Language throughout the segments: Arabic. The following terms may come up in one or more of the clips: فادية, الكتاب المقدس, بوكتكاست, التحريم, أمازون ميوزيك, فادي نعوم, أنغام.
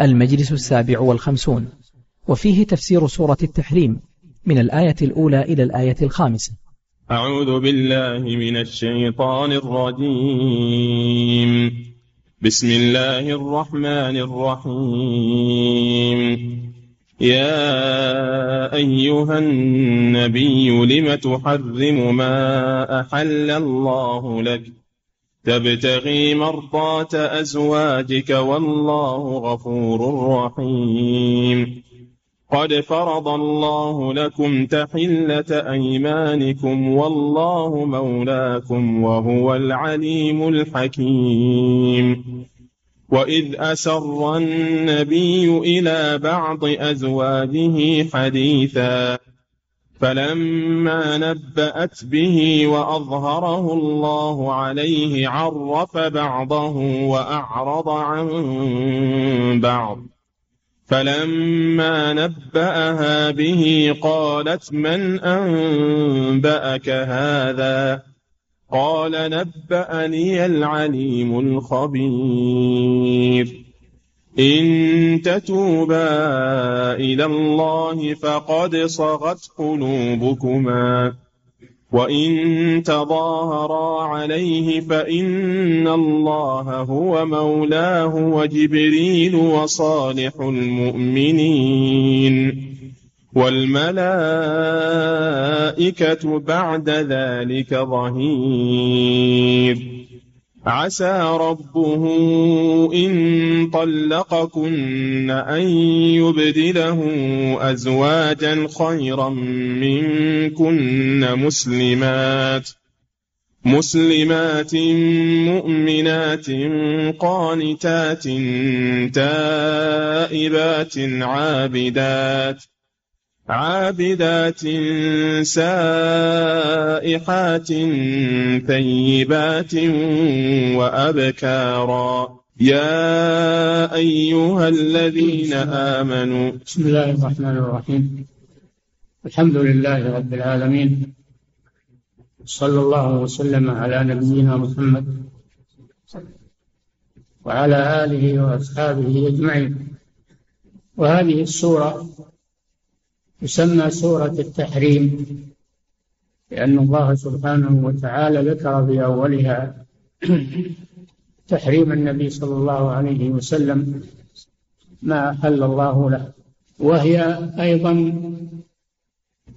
المجلس 57 وفيه تفسير سورة التحريم من الآية الأولى إلى الآية الخامسة. أعوذ بالله من الشيطان الرجيم. بسم الله الرحمن الرحيم. يا أيها النبي لم تحرم ما أحل الله لك تبتغي مرضات أزواجك والله غفور رحيم. قد فرض الله لكم تحلة أيمانكم والله مولاكم وهو العليم الحكيم. وإذ أسر النبي إلى بعض أزواجه حديثا فلما نبأت به وأظهره الله عليه عرف بعضه وأعرض عن بعض، فلما نبأها به قالت من أنبأك هذا؟ قال نبأني العليم الخبير. إن تتوبا إلى الله فقد صغت قلوبكما وإن تظاهرا عليه فإن الله هو مولاه وجبريل وصالح المؤمنين والملائكة بعد ذلك ظهير. عسى ربه إن طلقكن أن يبدله أزواجا خيرا منكن مسلمات مؤمنات قانتات تائبات عابدات سائحات ثيبات وأبكارا. يا أيها الذين آمنوا. بسم الله الرحمن الرحيم. الحمد لله رب العالمين، صلى الله وسلم على نبينا محمد وعلى آله وأصحابه أجمعين. وهذه السورة تسمى سورة التحريم لأن الله سبحانه وتعالى ذكر في أولها تحريم النبي صلى الله عليه وسلم ما أحل الله له. وهي أيضا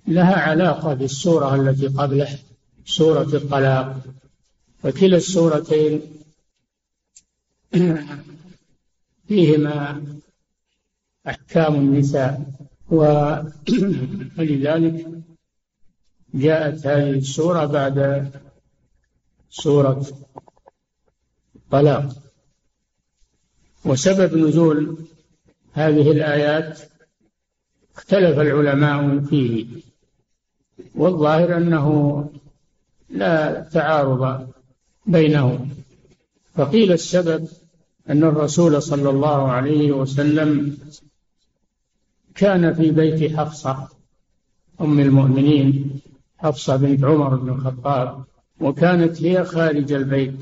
لها علاقة بالسورة التي قبلها سورة الطلاق، وكلا السورتين فيهما أحكام النساء، ولذلك جاءت هذه السورة بعد سورة الطلاق. وسبب نزول هذه الآيات اختلف العلماء فيه، والظاهر أنه لا تعارض بينهم. فقيل السبب أن الرسول صلى الله عليه وسلم كان في بيت حفصة أم المؤمنين، حفصة بنت عمر بن الخطاب، وكانت هي خارج البيت،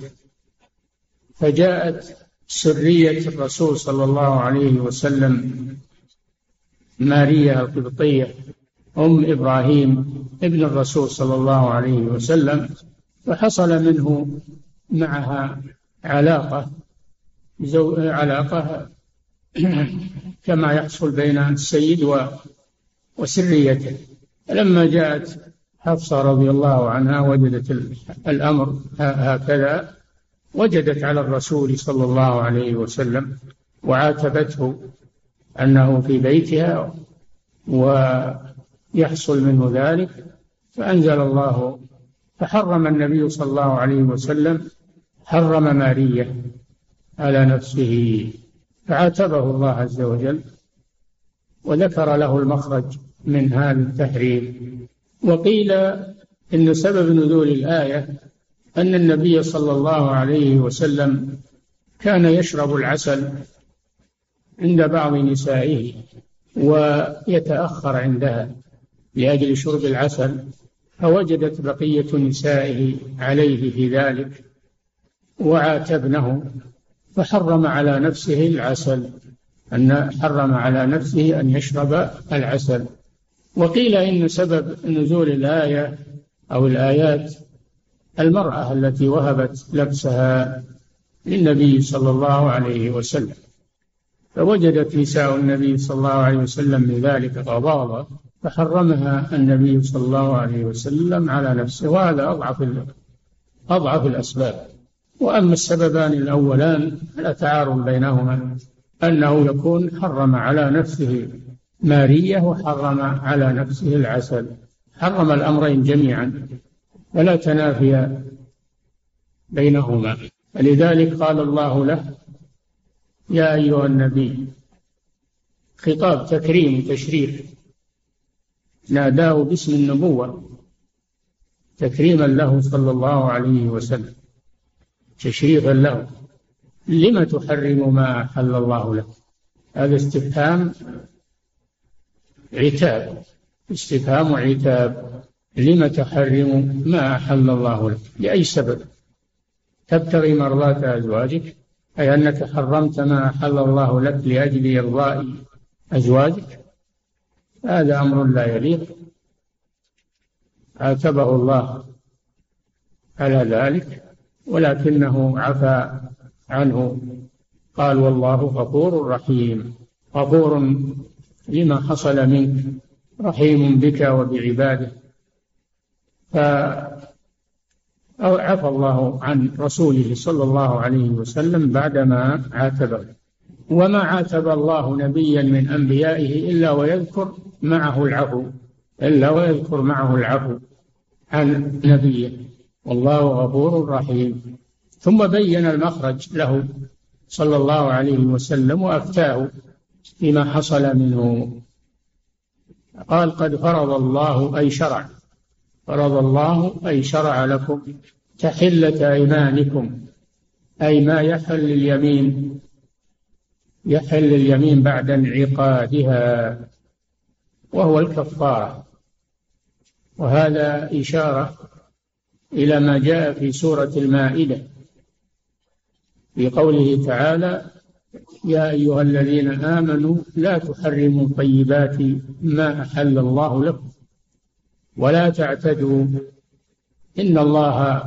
فجاءت سرية الرسول صلى الله عليه وسلم ماريا القبطية أم إبراهيم ابن الرسول صلى الله عليه وسلم، فحصل منه معها علاقة كما يحصل بين السيد وسريته. لما جاءت حفصة رضي الله عنها وجدت الأمر هكذا، وجدت على الرسول صلى الله عليه وسلم وعاتبته أنه في بيتها ويحصل منه ذلك، فأنزل الله فحرم النبي صلى الله عليه وسلم حرم مارية على نفسه، فعاتبه الله عز وجل وذكر له المخرج من هذا التحريم. وقيل إن سبب نزول الآية أن النبي صلى الله عليه وسلم كان يشرب العسل عند بعض نسائه ويتأخر عندها لأجل شرب العسل، فوجدت بقية نسائه عليه في ذلك وعاتبنه فحرم على نفسه العسل. أن حرم على نفسه أن يشرب العسل. وقيل إن سبب نزول الآية أو الآيات المرأة التي وهبت لبسها للنبي صلى الله عليه وسلم، فوجدت نساء النبي صلى الله عليه وسلم من ذلك غضاضة فحرمها النبي صلى الله عليه وسلم على نفسه، وهذا أضعف الأسباب. وأما السببان الأولان فلا تعارض بينهما، أنه يكون حرم على نفسه مارية وحرم على نفسه العسل، حرم الأمرين جميعا فلا تنافي بينهما. لذلك قال الله له: يا أيها النبي، خطاب تكريم تشريف، ناداه باسم النبوة تكريما له صلى الله عليه وسلم، تشريفا له، لم تحرم ما أحل الله لك؟ هذا استفهام عتاب، استفهام عتاب، لم تحرم ما أحل الله لك؟ لأي سبب؟ تبتغي مرضات أزواجك، أي أنك حرمت ما أحل الله لك لأجل إرضاء أزواجك. هذا أمر لا يليق، عاتبه الله على ذلك، ولكنه عفى عنه، قال: والله غفور رحيم. غفور لما حصل منك، رحيم بك وبعباده، فعفى الله عن رسوله صلى الله عليه وسلم بعدما عاتبه. وما عاتب الله نبيا من أنبيائه إلا ويذكر معه العفو عن نبيه، والله غفور رحيم. ثم بين المخرج له صلى الله عليه وسلم وأفتاه فيما حصل منه، قال: قد فرض الله أي شرع لكم تحلة أيمانكم، أي ما يحل اليمين، يحل اليمين بعد انعقادها وهو الكفارة. وهذا إشارة إلى ما جاء في سورة المائدة في قوله تعالى: يا أيها الذين آمنوا لا تحرموا طيبات ما أحل الله لكم ولا تعتدوا إن الله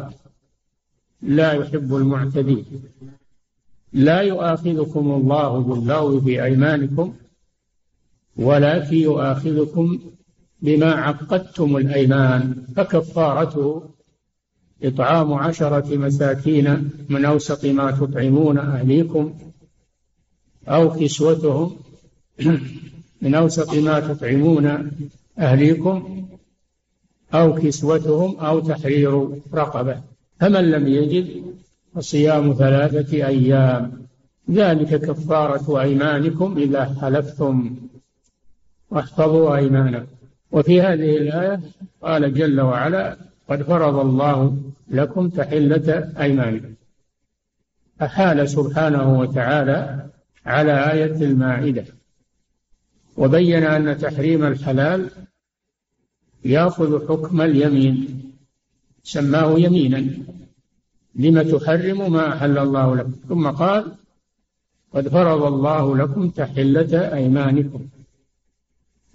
لا يحب المعتدين. لا يؤاخذكم الله باللغو في أيمانكم ولكن يؤاخذكم بما عقدتم الأيمان، فكفارته إطعام 10 مساكين من أوسط ما تطعمون أهليكم أو كسوتهم أو تحرير رقبة، فمن لم يجد فصيام 3 أيام، ذلك كفارة أيمانكم إذا حلفتم واحفظوا أيمانكم. وفي هذه الآية قال جل وعلا: قد فرض الله لكم تحلة أيمانكم. أحال سبحانه وتعالى على آية المائدة، وبين أن تحريم الحلال يأخذ حكم اليمين، سماه يمينا، لما تحرم ما أحل الله لكم. ثم قال: قد فرض الله لكم تحلة أيمانكم،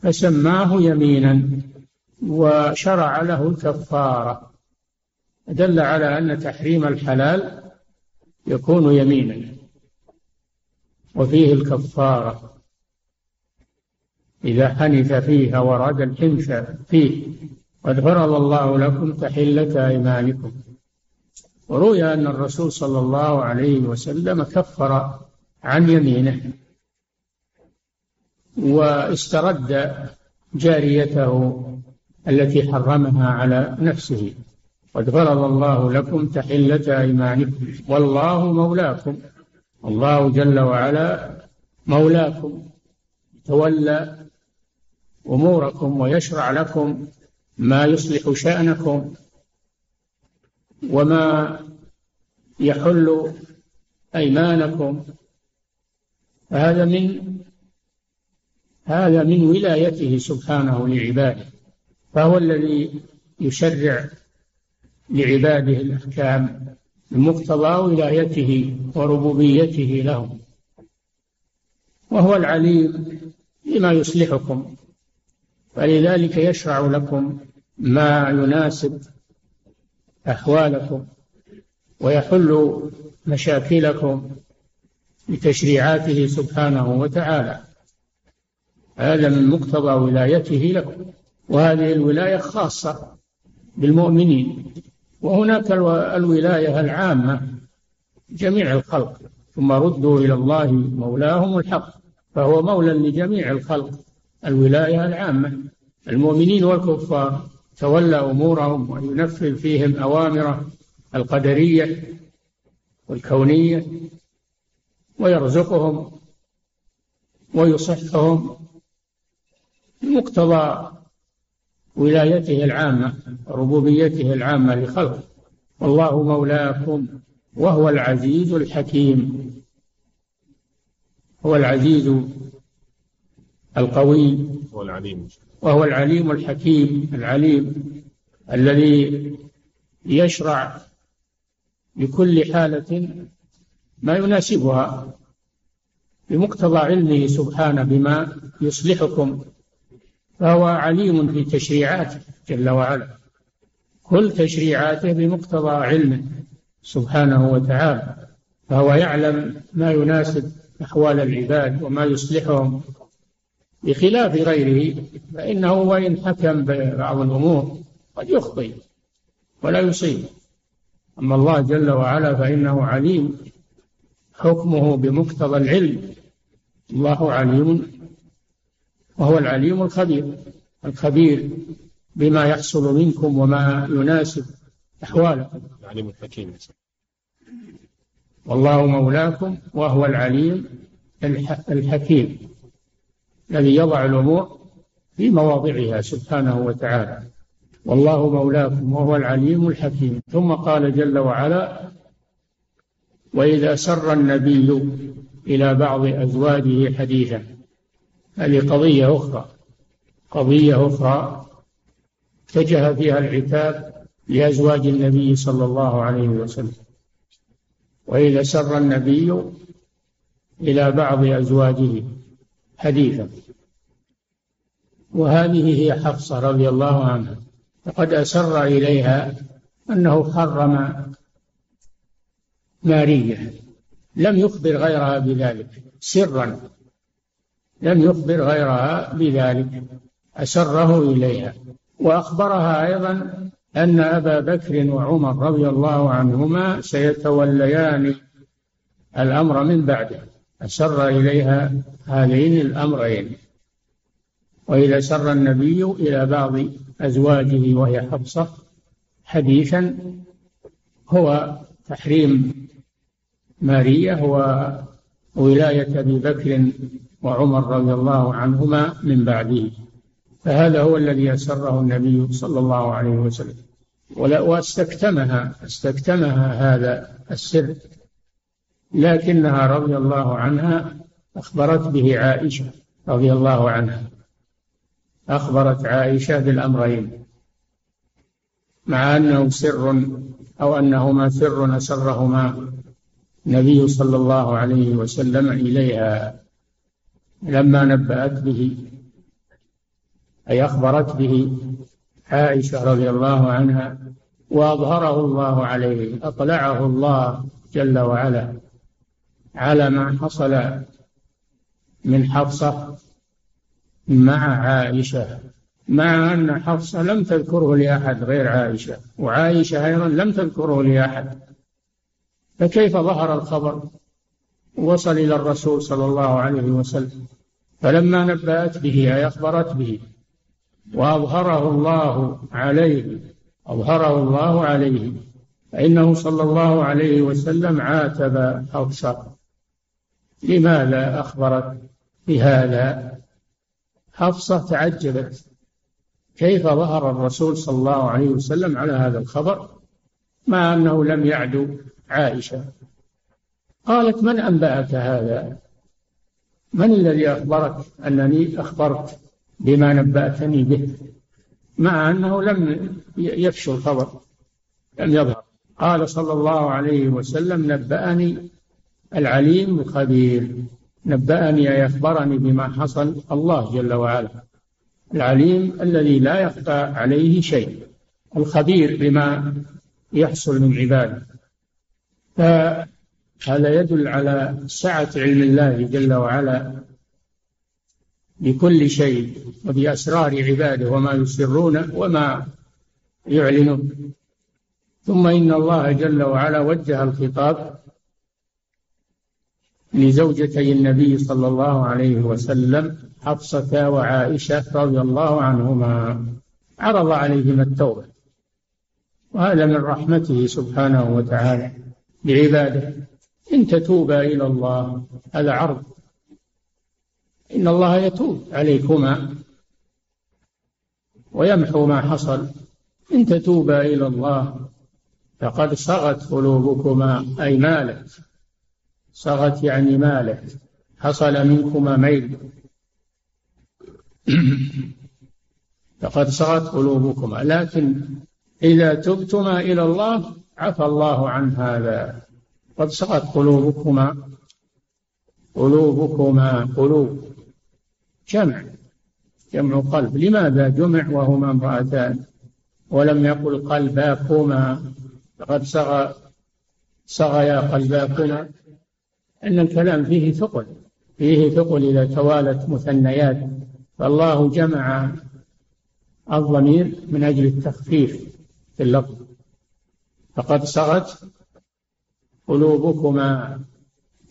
فسماه يمينا وشرع له الكفارة، دل على أن تحريم الحلال يكون يمينا وفيه الكفارة إذا حنث فيها وراد الحنث فيه. قد فرض الله لكم تحلة أيمانكم. وروي أن الرسول صلى الله عليه وسلم كفر عن يمينه واسترد جاريته التي حرمها على نفسه. قد فرض الله لكم تحلة أيمانكم، والله مولاكم، الله جل وعلا مولاكم، يتولى أموركم ويشرع لكم ما يصلح شأنكم وما يحل أيمانكم. هذا من ولايته سبحانه لعباده، فهو الذي يشرع لعباده الأحكام بمقتضى ولايته وربوبيته لهم. وهو العليم بما يصلحكم، فلذلك يشرع لكم ما يناسب أحوالكم ويحل مشاكلكم بتشريعاته سبحانه وتعالى. هذا من مقتضى ولايته لكم، وهذه الولاية خاصة بالمؤمنين. وهناك الولاية العامة جميع الخلق، ثم ردوا إلى الله مولاهم الحق، فهو مولى لجميع الخلق. الولاية العامة المؤمنين والكفار تولى أمورهم وينفذ فيهم أوامره القدرية والكونية، ويرزقهم ويصحهم بمقتضى ولايته العامة، ربوبيته العامة لخلقه. والله مولاكم وهو العزيز الحكيم، هو العزيز القوي وهو العليم الحكيم. العليم الذي يشرع لكل حالة ما يناسبها بمقتضى علمه سبحانه بما يصلحكم، فهو عليم في تشريعاته جل وعلا، كل تشريعاته بمقتضى علمه سبحانه وتعالى، فهو يعلم ما يناسب أحوال العباد وما يصلحهم، بخلاف غيره فإنه وإن حكم ببعض الأمور قد يخطئ ولا يصيب. أما الله جل وعلا فإنه عليم، حكمه بمقتضى العلم. الله عليم وهو العليم الخبير، الخبير بما يحصل منكم وما يناسب أحوالكم. العليم الحكيم. والله مولاكم وهو العليم الحكيم الذي يضع الأمور في مواضعها سبحانه وتعالى. والله مولاكم وهو العليم الحكيم. ثم قال جل وعلا: وإذا سر النبي إلى بعض أزواجه حديثا. هذه قضية أخرى، قضية أخرى اتجه فيها العتاب لأزواج النبي صلى الله عليه وسلم. وإذا سر النبي إلى بعض أزواجه حديثا، وهذه هي حفصة رضي الله عنها، فقد أسر إليها أنه حرم مارية، لم يخبر غيرها بذلك سرا، لم يخبر غيرها بذلك، أسره إليها. وأخبرها أيضا أن أبا بكر وعمر رضي الله عنهما سيتوليان الأمر من بعده، أسر إليها هذين الأمرين. وإذا سر النبي إلى بعض أزواجه وهي حفصة حديثا، هو تحريم مارية وولاية أبي بكر وعمر رضي الله عنهما من بعده، فهذا هو الذي أسره النبي صلى الله عليه وسلم، واستكتمها هذا السر، لكنها رضي الله عنها أخبرت به عائشة رضي الله عنها، أخبرت عائشة بالأمرين، مع أنه سر أو أنهما سر أسرهما النبي صلى الله عليه وسلم إليها لما نبأت به، أي أخبرت به عائشة رضي الله عنها، وأظهره الله عليه، أطلعه الله جل وعلا على ما حصل من حفصة مع عائشة، مع أن حفصة لم تذكره لأحد غير عائشة، وعائشة أيضا لم تذكره لأحد، فكيف ظهر الخبر وصل إلى الرسول صلى الله عليه وسلم؟ فلما نبأت به أي أخبرت به، وأظهره الله عليه، أظهره الله عليه، فإنه صلى الله عليه وسلم عاتب حفصة، لماذا أخبرت بهذا؟ حفصة تعجبت، كيف ظهر الرسول صلى الله عليه وسلم على هذا الخبر مع أنه لم يعدو عائشة؟ قالت: من أنبأك هذا؟ من الذي أخبرك أنني أخبرت بما نبأتني به؟ مع أنه لم يفشو الخبر، لم يظهر. قال صلى الله عليه وسلم: نبأني العليم الخبير، نبأني أي أخبرني بما حصل الله جل وعلا، العليم الذي لا يخفى عليه شيء، الخبير بما يحصل من عباده. فهذا يدل على سعة علم الله جل وعلا بكل شيء وبأسرار عباده وما يسرون وما يعلنون. ثم إن الله جل وعلا وجه الخطاب لزوجتي النبي صلى الله عليه وسلم حفصة وعائشة رضي الله عنهما، عرض عليهما التوبة، وهذا من رحمته سبحانه وتعالى بعباده. إن تتوبا إلى الله، هذا عرض، إن الله يتوب عليكما ويمحو ما حصل، إن تتوبا إلى الله فقد صغت قلوبكما، أي مالت، صغت يعني مالت، حصل منكما ميل، فقد صغت قلوبكما، لكن إذا تبتما إلى الله عفى الله عن هذا. قد صغت قلوبكما جمع قلب. لماذا جمع وهما امرأتان ولم يقل قلباكما؟ فقد صغيا قلباكما، أن الكلام فيه ثقل، فيه ثقل إذا توالت مثنيات، فالله جمع الضمير من أجل التخفيف في اللفظ. فقد صغت قلوبكما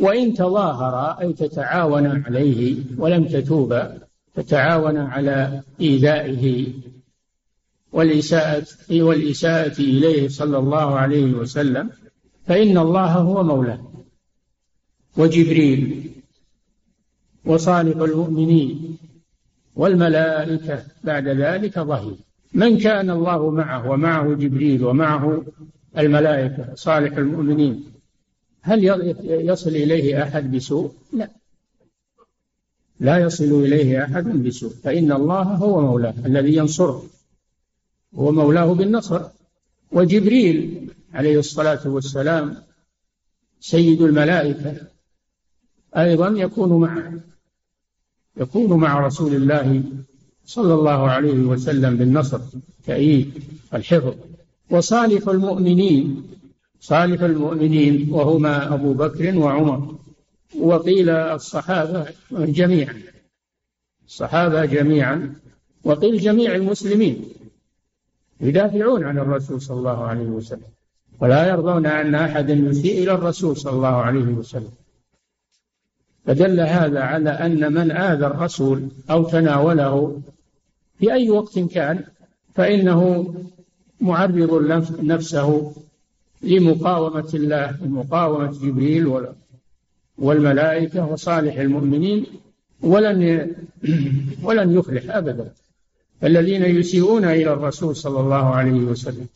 وإن تظاهرا، أي تتعاونا عليه ولم تتوبا، تتعاونا على إيذائه والإساءة إليه صلى الله عليه وسلم، فإن الله هو مولاه وجبريل وصالح المؤمنين والملائكة بعد ذلك ظهير. من كان الله معه ومعه جبريل ومعه الملائكة صالح المؤمنين، هل يصل إليه أحد بسوء؟ لا يصل إليه أحد بسوء، فإن الله هو مولاه الذي ينصره، هو مولاه بالنصر. وجبريل عليه الصلاة والسلام سيد الملائكة أيضا يكون مع رسول الله صلى الله عليه وسلم بالنصر، تأييد الحفظ. وصالح المؤمنين، صالح المؤمنين وهما أبو بكر وعمر، وقيل الصحابة جميعا، الصحابة جميعا، وقيل جميع المسلمين يدافعون عن الرسول صلى الله عليه وسلم، ولا يرضون أن أحد يسيء إلى الرسول صلى الله عليه وسلم. فدل هذا على أن من آذى الرسول أو تناوله في أي وقت كان فإنه معرض نفسه لمقاومة الله ومقاومة جبريل والملائكة وصالح المؤمنين، ولن يفلح أبدا الذين يسيئون إلى الرسول صلى الله عليه وسلم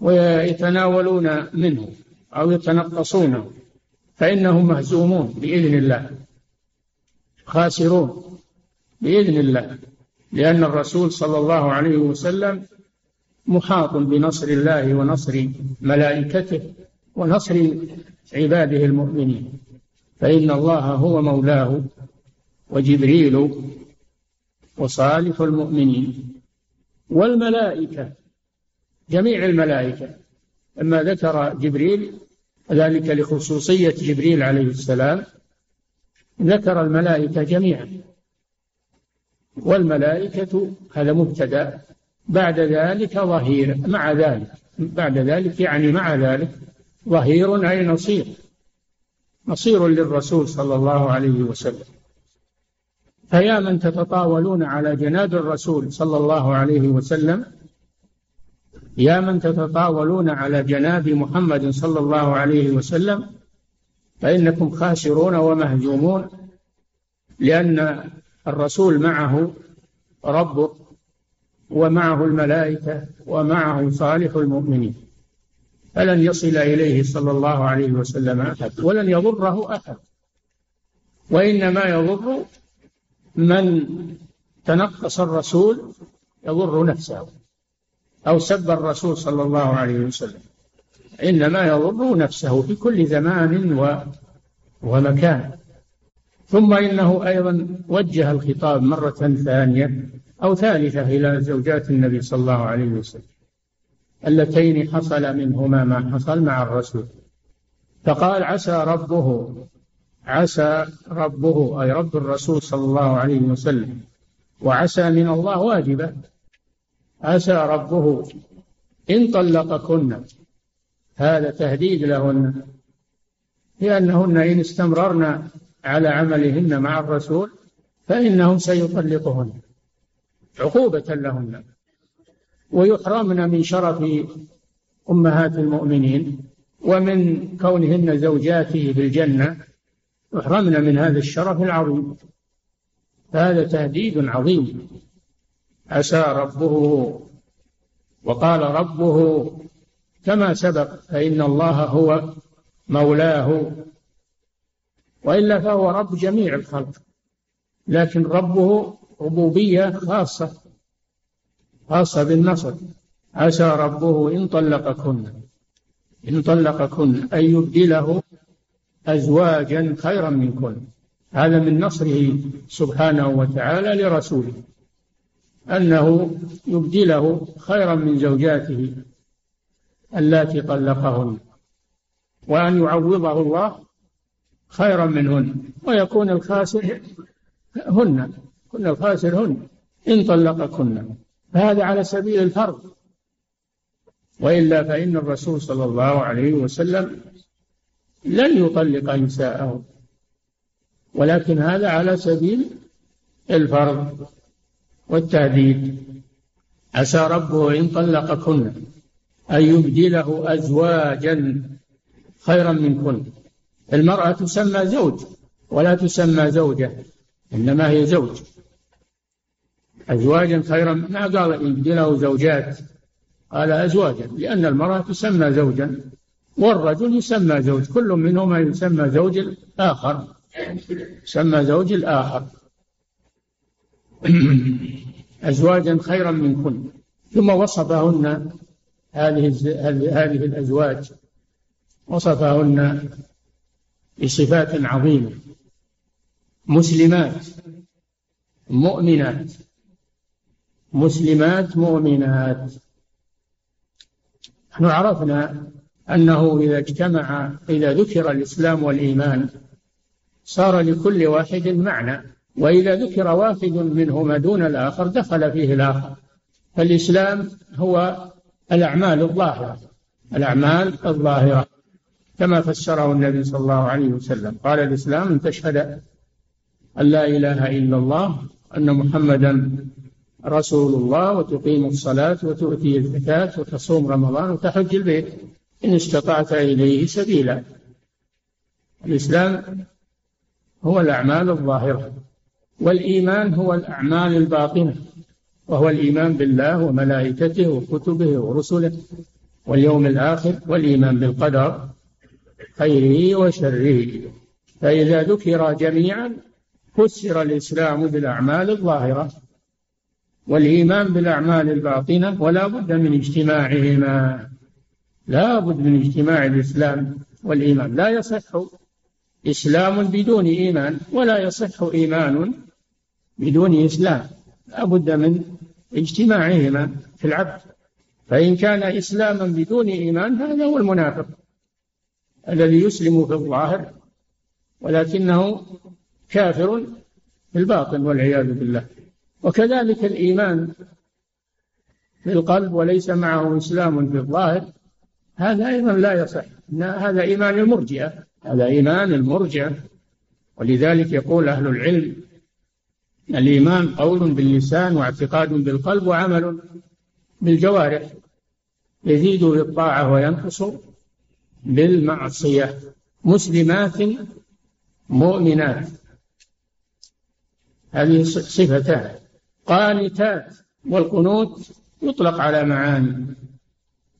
ويتناولون منه أو يتنقصونه، فإنهم مهزومون بإذن الله، خاسرون بإذن الله، لأن الرسول صلى الله عليه وسلم محاط بنصر الله ونصر ملائكته ونصر عباده المؤمنين، فإن الله هو مولاه وجبريل وصالح المؤمنين والملائكة، جميع الملائكة. أما ذكر جبريل ذلك لخصوصية جبريل عليه السلام، ذكر الملائكة جميعا، والملائكة هذا مبتدأ، بعد ذلك ظهير، مع ذلك، بعد ذلك يعني مع ذلك ظهير، أي نصير للرسول صلى الله عليه وسلم. فيا من تتطاولون على جناب الرسول صلى الله عليه وسلم، يا من تتطاولون على جناب محمد صلى الله عليه وسلم، فإنكم خاسرون ومهزومون، لأن الرسول معه ربه ومعه الملائكة ومعه صالح المؤمنين، فلن يصل إليه صلى الله عليه وسلم أحد ولن يضره أحد، وإنما يضر من تنقص الرسول، يضر نفسه أو سب الرسول صلى الله عليه وسلم، إنما يضر نفسه في كل زمان ومكان. ثم إنه أيضا وجه الخطاب مرة ثانية أو ثالثة إلى زوجات النبي صلى الله عليه وسلم اللتين حصل منهما ما حصل مع الرسول، فقال عسى ربه أي رب الرسول صلى الله عليه وسلم، وعسى من الله واجبة، عسى ربه إن طلقكن، هذا تهديد لهن، لأنهن إن استمررن على عملهن مع الرسول فإنهم سيطلقهن عقوبة لهن، ويحرمن من شرف أمهات المؤمنين ومن كونهن زوجاته في الجنة، يحرمن من هذا الشرف العظيم، هذا تهديد عظيم. عسى ربه، وقال ربه كما سبق، فإن الله هو مولاه، وإلا فهو رب جميع الخلق، لكن ربه ربوبية خاصة بالنصر. عسى ربه إن طلقكن أن يبدله أزواجا خيرا منكن، هذا من نصره سبحانه وتعالى لرسوله أنه يبدله خيرا من زوجاته اللاتي طلقهن، وأن يعوضه الله خيرا منهن، ويكون الخاسر هن، كن الخاسر هن إن طلقكن، فهذا على سبيل الفرض، وإلا فإن الرسول صلى الله عليه وسلم لن يطلق نساءه، ولكن هذا على سبيل الفرض والتهديد. عسى ربه إن طلقكن أن يبدله أزواجا خيرا منكن، المرأة تسمى زوج ولا تسمى زوجة، إنما هي زوج، أزواجا خيرا، ما قال يبدله زوجات، قال أزواجا، لأن المرأة تسمى زوجا والرجل يسمى زوج، كل منهما يسمى زوج الآخر، يسمى زوج الآخر. أزواجا خيرا منكن، ثم وصفهن هذه الأزواج، وصفهن بصفات عظيمة، مسلمات مؤمنات. نحن عرفنا أنه إذا ذكر الإسلام والإيمان صار لكل واحد معنى، وإذا ذكر واحد منهما دون الآخر دخل فيه الآخر. فالإسلام هو الأعمال الظاهرة كما فسره النبي صلى الله عليه وسلم، قال الإسلام أن تشهد أن لا إله إلا الله أن محمدا رسول الله، وتقيم الصلاة وتؤتي الزكاة وتصوم رمضان وتحج البيت إن استطعت إليه سبيلا. الإسلام هو الأعمال الظاهرة، والإيمان هو الأعمال الباطنة، وهو الإيمان بالله وملائكته وكتبه ورسله واليوم الآخر، والإيمان بالقدر خيره وشره. فإذا ذكر جميعا فسر الإسلام بالأعمال الظاهرة والإيمان بالأعمال الباطنة، ولا بد من اجتماعهما، لا بد من اجتماع الإسلام والإيمان، لا يصح إسلام بدون إيمان ولا يصح إيمان بدون إسلام، لا بد من اجتماعهما في العبد. فإن كان إسلاما بدون إيمان هذا هو المنافق الذي يسلم في الظاهر ولكنه كافر في الباطن والعياذ بالله. وكذلك الإيمان في القلب وليس معه إسلام في الظاهر، هذا أيضا لا يصح، هذا إيمان المرجئة، هذا إيمان المرجئة. ولذلك يقول أهل العلم الإيمان قول باللسان واعتقاد بالقلب وعمل بالجوارح، يزيد بالطاعة وينقص بالمعصية، مسلمات مؤمنات، هذه صفتان. قانتات، والقنوت يطلق على معاني،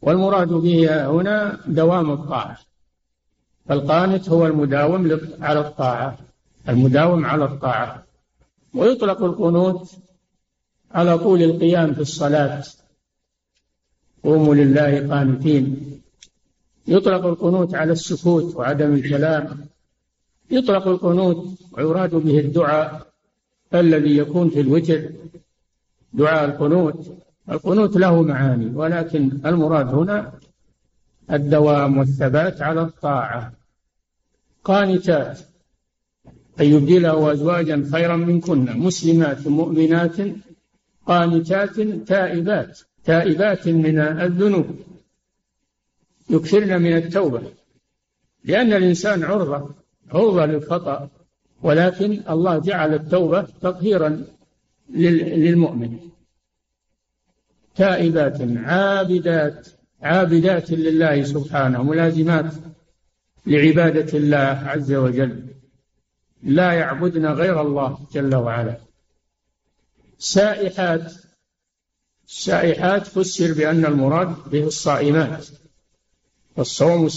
والمراد به هنا دوام الطاعة، فالقانت هو المداوم على الطاعة، المداوم على الطاعة، ويطلق القنوت على طول القيام في الصلاة، قوموا لله قانتين، يطلق القنوت على السكوت وعدم الكلام يطلق القنوت ويراد به الدعاء الذي يكون في الوتر، دعاء القنوت. القنوت له معاني، ولكن المراد هنا الدوام والثبات على الطاعة. قانتات أن يبدله أزواجا خيرا منكن مسلمات مؤمنات قانتات تائبات، تائبات من الذنوب يكثرن من التوبة، لأن الإنسان عرضة للخطأ، ولكن الله جعل التوبة تطهيرا للمؤمن. تائبات عابدات لله سبحانه، ملازمات لعبادة الله عز وجل، لا يعبدن غير الله جل وعلا. سائحات فسر بأن المراد به الصائمات، والصوم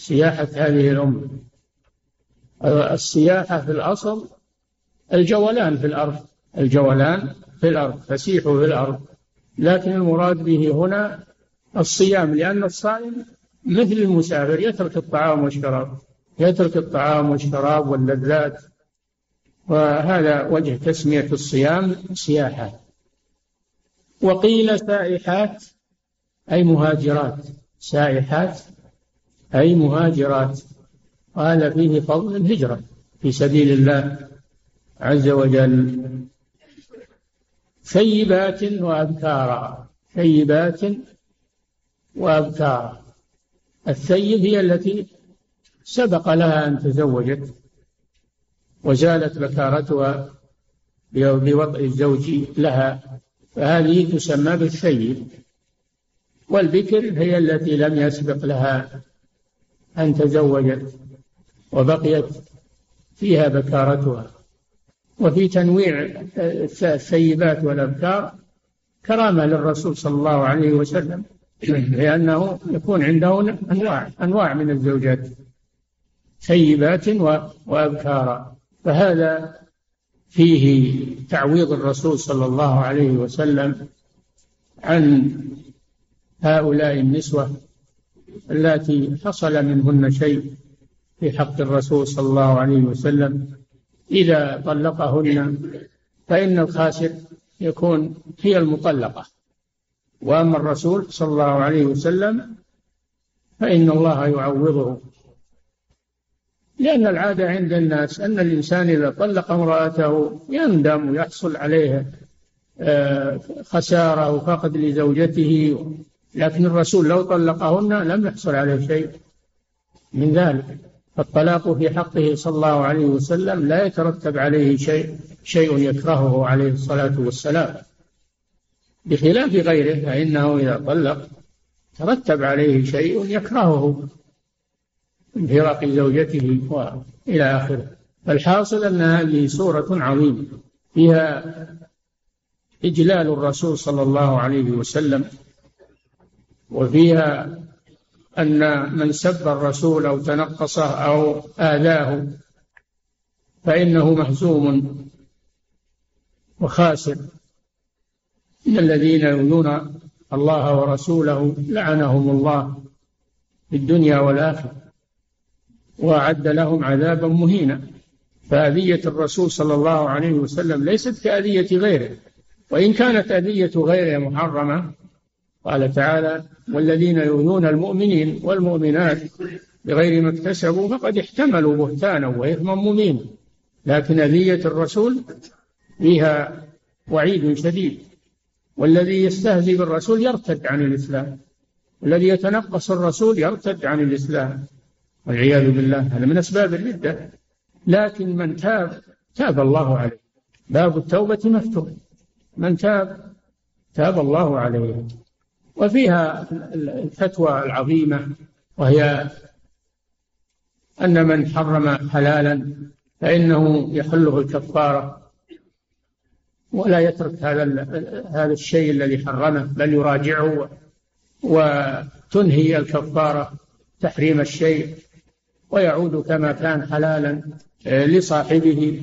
سياحة هذه الأمة. السياحة في الأصل الجولان في الأرض، فسيحوا في الأرض، لكن المراد به هنا الصيام، لأن الصائم مثل المسافر يترك الطعام والشراب واللذات، وهذا وجه تسمية الصيام سياحة. وقيل سائحات أي مهاجرات، وهذا فيه فضل الهجرة في سبيل الله عز وجل. ثيبات وأبكارا، الثيب هي التي سبق لها أن تزوجت وزالت بكارتها بوضع الزوج لها، فهذه تسمى بالثيب. والبكر هي التي لم يسبق لها أن تزوجت وبقيت فيها بكارتها. وفي تنويع الثيبات والأبكار كرامة للرسول صلى الله عليه وسلم، لأنه يكون عنده أنواع من الزوجات، ثيبات وأبكارا، فهذا فيه تعويض الرسول صلى الله عليه وسلم عن هؤلاء النسوة التي حصل منهن شيء في حق الرسول صلى الله عليه وسلم إذا طلقهن، فإن الخاسر يكون هي المطلقة، وأما الرسول صلى الله عليه وسلم فإن الله يعوضه. لأن العادة عند الناس أن الإنسان إذا طلق امرأته يندم ويحصل عليها خسارة وفقد لزوجته، لكن الرسول لو طلقهن لم يحصل عليه شيء من ذلك، فالطلاق في حقه صلى الله عليه وسلم لا يترتب عليه شيء يكرهه عليه الصلاة والسلام، بخلاف غيره فإنه إذا طلق ترتب عليه شيء يكرهه من فراق زوجته وإلى آخره. فالحاصل أن هذه سورة عظيمة فيها إجلال الرسول صلى الله عليه وسلم، وفيها أن من سب الرسول أو تنقصه أو آذاه فإنه مهزوم وخاسر، إن الذين يؤذون الله ورسوله لعنهم الله في الدنيا والآخرة وأعد لهم عذابا مهينا. فأذية الرسول صلى الله عليه وسلم ليست كأذية غيره، وإن كانت أذية غيره محرمة، قال تعالى: والذين يؤذون المؤمنين والمؤمنات بغير ما اكتسبوا فقد احتملوا بهتانا وإثما مبينا. لكن أذية الرسول فيها وعيد شديد، والذي يستهزئ بالرسول يرتد عن الإسلام، والذي يتنقص الرسول يرتد عن الإسلام والعياذ بالله، هذا من أسباب الردة. لكن من تاب الله عليه، باب التوبة مفتوح، من تاب الله عليه. وفيها الفتوى العظيمة، وهي أن من حرم حلالا فإنه يحله الكفارة ولا يترك هذا الشيء الذي حرمه، بل يراجعه، وتنهي الكفارة تحريم الشيء ويعود كما كان حلالا لصاحبه.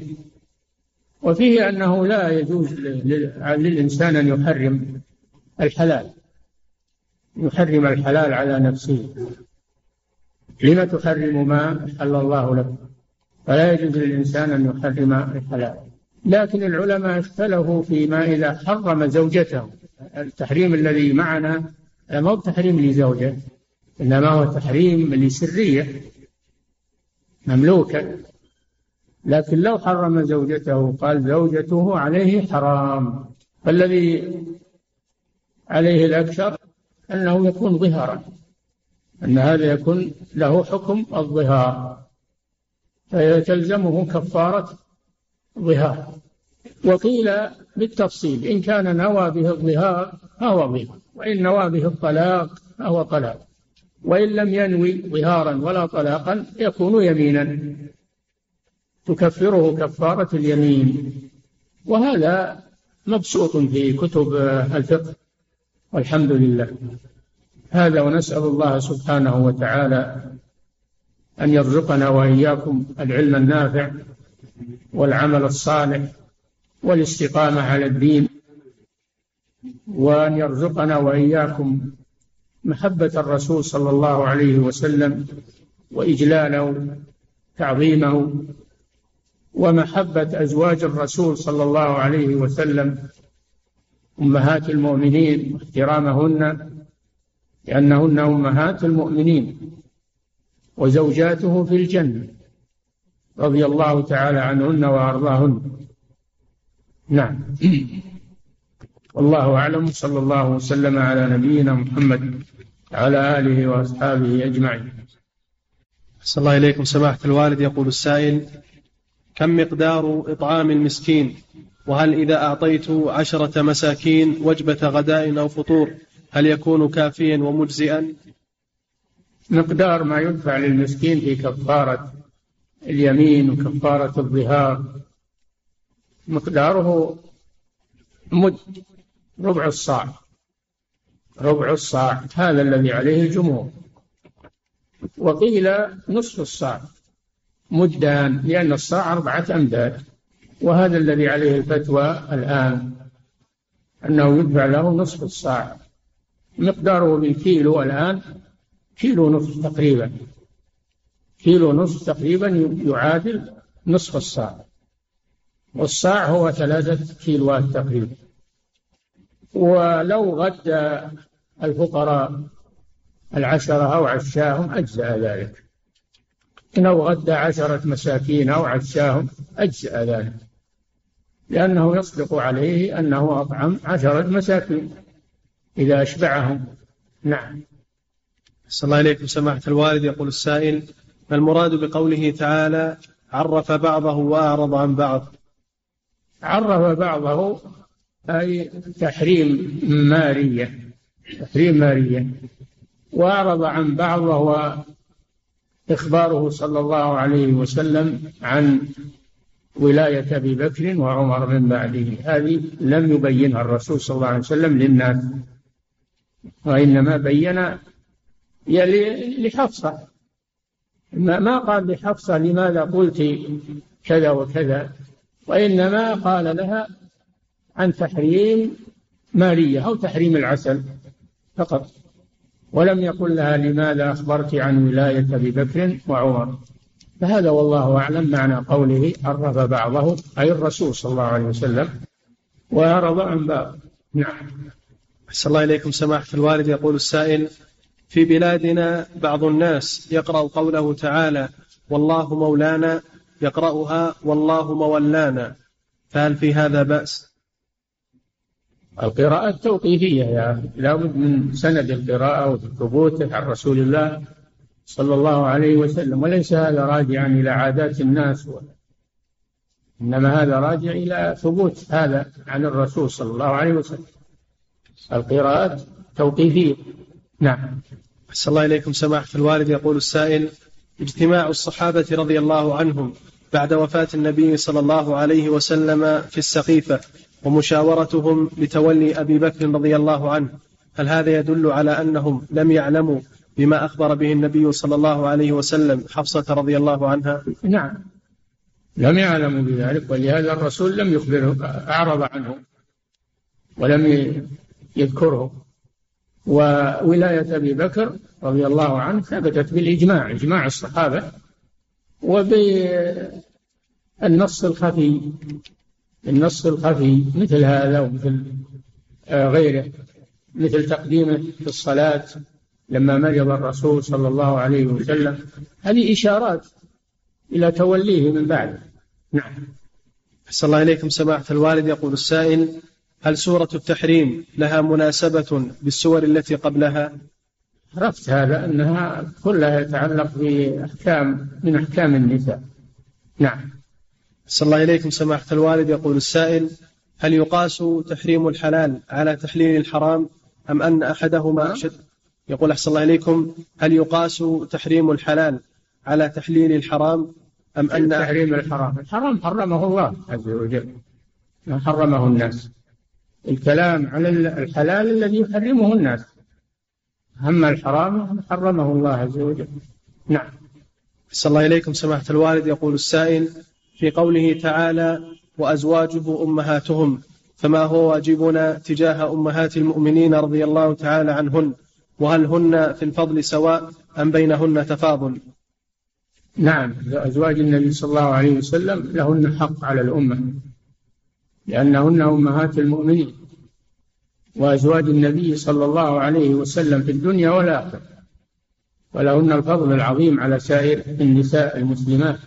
وفيه أنه لا يجوز للإنسان أن يحرم الحلال على نفسه، لم تحرم ما أحل الله لك؟ فلا يجوز للإنسان أن يحرم الحلال. لكن العلماء اختلفوا فيما إذا حرم زوجته. التحريم الذي معنا ما هو تحريم لزوجة، إنما هو تحريم لسرية مملوكة. لكن لو حرم زوجته قال زوجته عليه حرام، فالذي عليه الأكثر أنه يكون ظهرا، أن هذا يكون له حكم الظهار، فيتلزمه كفارة ظهار. وقيل بالتفصيل إن كان نوى به الظهار فهو ظهار، وإن نوى به الطلاق فهو طلاق، وإن لم ينوي ظهارا ولا طلاقا يكون يمينا تكفره كفارة اليمين. وهذا مبسوط في كتب الفقه والحمد لله. هذا، ونسأل الله سبحانه وتعالى أن يرزقنا وإياكم العلم النافع والعمل الصالح والاستقامة على الدين، وأن يرزقنا وإياكم محبة الرسول صلى الله عليه وسلم وإجلاله تعظيمه، ومحبة أزواج الرسول صلى الله عليه وسلم أمهات المؤمنين واحترامهن، لأنهن أمهات المؤمنين وزوجاته في الجنة رضي الله تعالى عنهن وأرضاهن. نعم، والله أعلم، صلى الله وسلم على نبينا محمد على آله وأصحابه أجمعين. أحسن الله إليكم سماحة الوالد. يقول السائل: كم مقدار إطعام المسكين؟ وهل إذا أعطيت 10 مساكين وجبة غداء أو فطور هل يكون كافيا ومجزئا؟ مقدار ما يدفع للمسكين في كفارة اليمين وكفارة الظهار مقداره ربع الصاع، هذا الذي عليه الجمهور. وقيل نصف الصاع مدان، لأن الصاع 4 أمداد، وهذا الذي عليه الفتوى الآن أنه يدفع له نصف الصاع. مقداره بالكيلو الآن كيلو ونصف تقريبا يعادل نصف الصاع، والصاع هو 3 كيلوات تقريبا. ولو غدى الفقراء 10 أو عشاهم أجزأ ذلك، لو غدى 10 مساكين أو عشاهم أجزأ ذلك، لأنه يصدق عليه أنه أطعم 10 مساكين إذا أشبعهم. نعم. أحسن الله إليكم سماحة الوالد. يقول السائل: ما المراد بقوله تعالى: عرف بعضه وأعرض عن بعض؟ عرف بعضه أي تحريم مارية، وأعرض عن بعضه وإخباره صلى الله عليه وسلم عن ولاية أبي بكر وعمر من بعده. هذه لم يبينها الرسول صلى الله عليه وسلم للناس، وإنما بين لحفصة، ما قال لحفصة لماذا قلت كذا وكذا، وإنما قال لها عن تحريم مارية أو تحريم العسل فقط، ولم يقل لها لماذا أخبرت عن ولاية أبي بكر وعمر. فهذا والله أعلم معنى قوله عرف بعضه، أي الرسول صلى الله عليه وسلم، وأعرض عن بعض. نعم. أحسن الله إليكم سماحة الوالد. يقول السائل: في بلادنا بعض الناس يقرأ قوله تعالى: والله مولانا، يقرأها والله مولانا، فهل في هذا بأس؟ القراءة التوقيفية يعني لا بد من سند القراءة والثبوت عن رسول الله صلى الله عليه وسلم، وليس هذا راجعا إلى عادات الناس، إنما هذا راجع إلى ثبوت هذا عن الرسول صلى الله عليه وسلم. القراءة توقيفية. نعم. أحسن الله إليكم سماحة الوالد. يقول السائل: اجتماع الصحابة رضي الله عنهم بعد وفاة النبي صلى الله عليه وسلم في السقيفة ومشاورتهم لتولي أبي بكر رضي الله عنه، هل هذا يدل على أنهم لم يعلموا بما أخبر به النبي صلى الله عليه وسلم حفصة رضي الله عنها؟ نعم، لم يعلموا بذلك، ولهذا الرسول لم يخبره، أعرض عنه ولم يذكره، وولاية أبي بكر رضي الله عنه ثبتت بالإجماع، إجماع الصحابة، وبالنص الخفي، النص الخفي مثل هذا ومثل غيره، مثل تقديمه في الصلاة لما مرض الرسول صلى الله عليه وسلم، هذه إشارات إلى توليه من بعده. نعم. أحسن الله إليكم سماحة الوالد. يقول السائل: هل سورة التحريم لها مناسبة بالسور التي قبلها؟ عرفت هذا، أنها كلها يتعلق بأحكام من أحكام النساء. نعم. أحسن الله إليكم سماحة الوالد. يقول السائل: هل يقاس تحريم الحلال على تحليل الحرام أم أن أحدهما أشد؟ يقول أحسن الله إليكم: هل يقاس تحريم الحلال على تحليل الحرام أم أن تحريم الحرام؟ الحرام حرمه الله عز وجل، ما حرمه الناس. الكلام على الحلال الذي يحرمه الناس، أما الحرام حرمه الله عز وجل. نعم. أحسن الله إليكم سماحة الوالد. يقول السائل: في قوله تعالى: وأزواجه أمهاتهم، فما هو واجبنا تجاه أمهات المؤمنين رضي الله تعالى عنهن، وهل هن في الفضل سواء أم بينهن تفاضل؟ نعم، أزواج النبي صلى الله عليه وسلم لهن حق على الأمة، لأنهن أمهات المؤمنين، وأزواج النبي صلى الله عليه وسلم في الدنيا والآخرة، ولهن الفضل العظيم على سائر النساء المسلمات.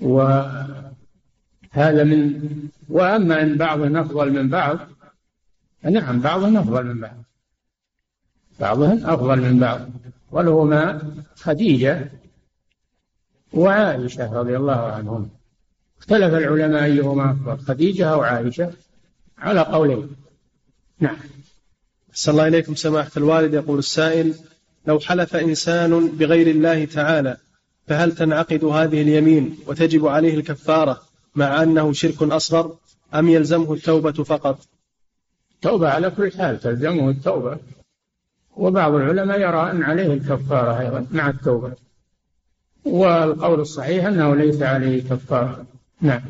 وهذا من، وأما إن بعضنا أفضل من بعض، نعم بعضنا أفضل من بعض، بعضهم أفضل من بعض، ولهما خديجة وعائشة رضي الله عنهم. اختلف العلماء أيهما أفضل، خديجة أو عائشة، على قولين. نعم. أحسن الله إليكم سماحة الوالد. يقول السائل: لو حلف إنسان بغير الله تعالى فهل تنعقد هذه اليمين وتجب عليه الكفارة مع أنه شرك أصغر أم يلزمه التوبة فقط؟ التوبة على كل حال تلزمه التوبة، وبعض العلماء يرى أن عليه الكفارة أيضا مع التوبة، والقول الصحيح أنه ليس عليه كفارة. نعم.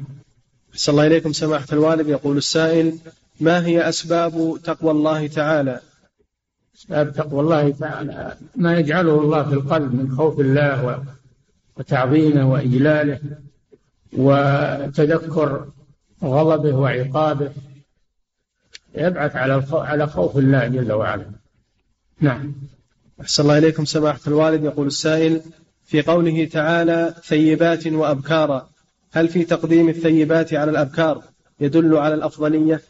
أحسن الله إليكم سماحة الوالد. يقول السائل: ما هي أسباب تقوى الله تعالى؟ أسباب تقوى الله تعالى ما يجعله الله في القلب من خوف الله وتعظيمه وإجلاله، وتذكر غضبه وعقابه، يبعث على خوف الله جل وعلا. نعم. أحسن الله إليكم سماحة الوالد. يقول السائل: في قوله تعالى: ثيبات وأبكارا، هل في تقديم الثيبات على الأبكار يدل على الأفضلية؟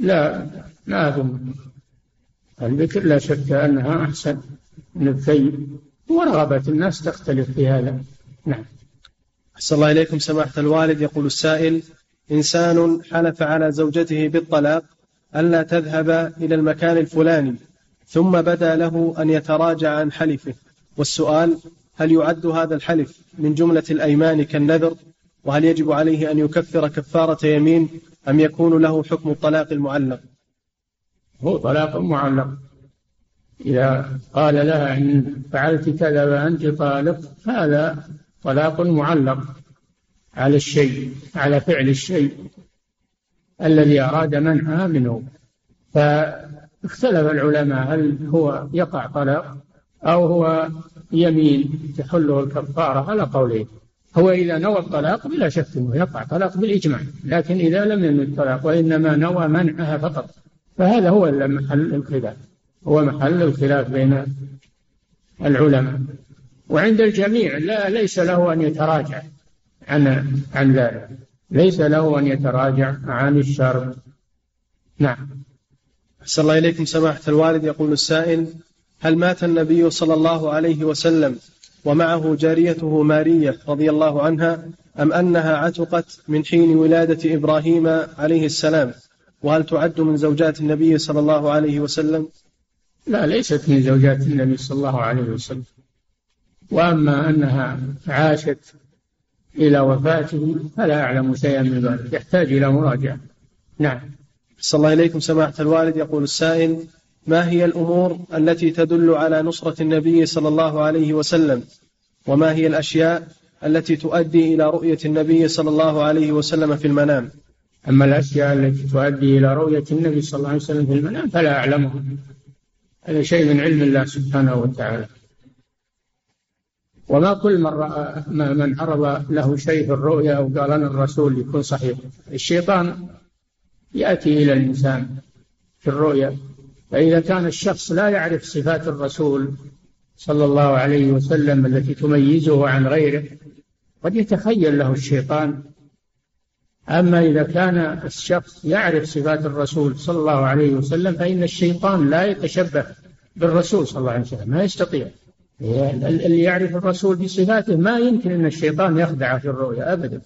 لا، ما أظن. البكر لا شك أنها أحسن من الثيب، ورغبة الناس تختلف في هذا. نعم. أحسن الله إليكم سماحة الوالد. يقول السائل: إنسان حلف على زوجته بالطلاق ألا تذهب إلى المكان الفلاني، ثم بدا له أن يتراجع عن حلفه، والسؤال: هل يعد هذا الحلف من جملة الأيمان كالنذر؟ وهل يجب عليه أن يكفر كفارة يمين أم يكون له حكم الطلاق المعلق؟ هو طلاق معلق. إذا قال لها إن فعلت كذا وأنت طالق، هذا طلاق معلق على الشيء، على فعل الشيء الذي أراد منعها منه. فاختلف العلماء هل هو يقع طلاق أو هو يمين تحله الكفارة، على قولين. هو إذا نوى الطلاق بلا شك أنه يقع طلاق بالإجماع، لكن إذا لم ينوي الطلاق وإنما نوى منعها فقط، فهذا هو محل الخلاف، هو محل الخلاف بين العلماء. وعند الجميع لا، ليس له أن يتراجع عن ذلك، ليس له أن يتراجع عن الشر. نعم. أحسن الله إليكم سماحة الوالد. يقول السائل: هل مات النبي صلى الله عليه وسلم ومعه جاريته مارية رضي الله عنها، أم أنها عتقت من حين ولادة إبراهيم عليه السلام؟ وهل تعد من زوجات النبي صلى الله عليه وسلم؟ لا، ليست من زوجات النبي صلى الله عليه وسلم. وأما أنها عاشت إلى وفاته فلا أعلم شيئا من ذلك، يحتاج إلى مراجعة. نعم. أحسن الله إليكم سماحة الوالد. يقول السائل: ما هي الأمور التي تدل على نصرة النبي صلى الله عليه وسلم، وما هي الأشياء التي تؤدي إلى رؤية النبي صلى الله عليه وسلم في المنام؟ أما الأشياء التي تؤدي إلى رؤية النبي صلى الله عليه وسلم في المنام فلا أعلمها، هذا شيء من علم الله سبحانه وتعالى. وما كل من رأى من عرض له شيء في الرؤيا أو قال أنا الرسول يكون صحيح. الشيطان يأتي إلى الإنسان في الرؤيا، فإذا كان الشخص لا يعرف صفات الرسول صلى الله عليه وسلم التي تميزه عن غيره قد يتخيل له الشيطان. أما إذا كان الشخص يعرف صفات الرسول صلى الله عليه وسلم فإن الشيطان لا يتشبه بالرسول صلى الله عليه وسلم، ما يستطيع. اللي يعرف الرسول بصفاته ما يمكن أن الشيطان يخدعه في الرؤيا أبدا،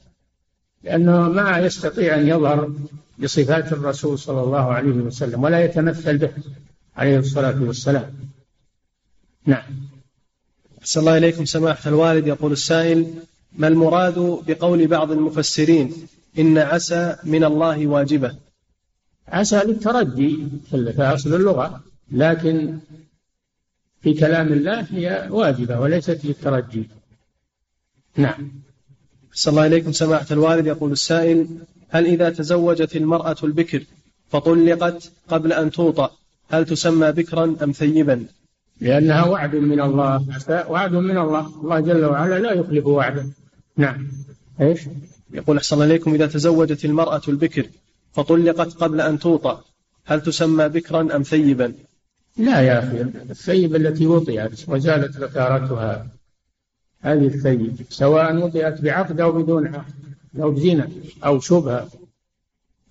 لأنه ما يستطيع أن يظهر بصفات الرسول صلى الله عليه وسلم ولا يتمثل به عليه الصلاة والسلام. نعم. أحسن الله إليكم سماحة الوالد. يقول السائل: ما المراد بقول بعض المفسرين إن عسى من الله واجبة؟ عسى للتردي في أصل اللغة، لكن في كلام الله هي واجبة وليست للترجي. نعم. أحسن الله إليكم سماحة الوالد. يقول السائل: هل إذا تزوجت المرأة البكر فطلقت قبل أن توطأ هل تسمى بكرا أم ثيبا؟ لأنها وعد من الله، وعد من الله، الله جل وعلا لا يخلف وعده. نعم. إيش؟ يقول أحسن الله إليكم: إذا تزوجت المرأة البكر فطلقت قبل أن توطأ هل تسمى بكرا أم ثيبا؟ لا يا أخي، الثيب التي وطئت وزالت ذكارتها هذه الثيب، سواء وطئت بعقد أو بدون عقد أو بزنا أو شبهة،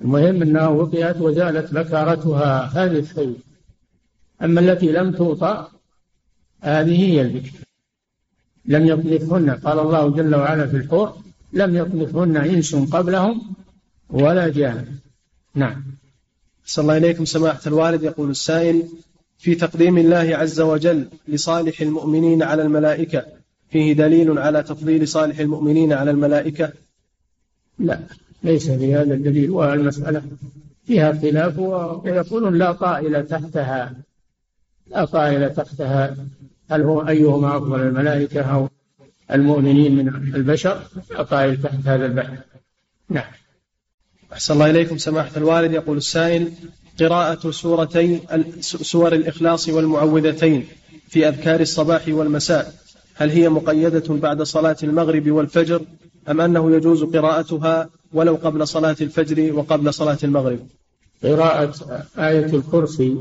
المهم أنها وطئت وزالت ذكارتها هذه الثيب. أما التي لم توطأ هذه هي البكر، لم يطلقهن، قال الله جل وعلا في الحور: لم يطلقهن إنس قبلهم ولا جان. نعم. صلى الله عليكم سماحة الوالد. يقول السائل: في تقديم الله عز وجل لصالح المؤمنين على الملائكة فيه دليل على تفضيل صالح المؤمنين على الملائكة؟ لا، ليس في هذا الدليل، والمسألة فيها خلاف، ويقولون لا طائلة تحتها، لا طائلة تحتها، هل هو أيهما أفضل الملائكة أو المؤمنين من البشر؟ لا طائلة تحت هذا البحث. نعم. أحسن الله إليكم سماحة الوالد. يقول السائل: قراءة سور الإخلاص والمعوذتين في أذكار الصباح والمساء هل هي مقيدة بعد صلاة المغرب والفجر أم أنه يجوز قراءتها ولو قبل صلاة الفجر وقبل صلاة المغرب؟ قراءة آية الكرسي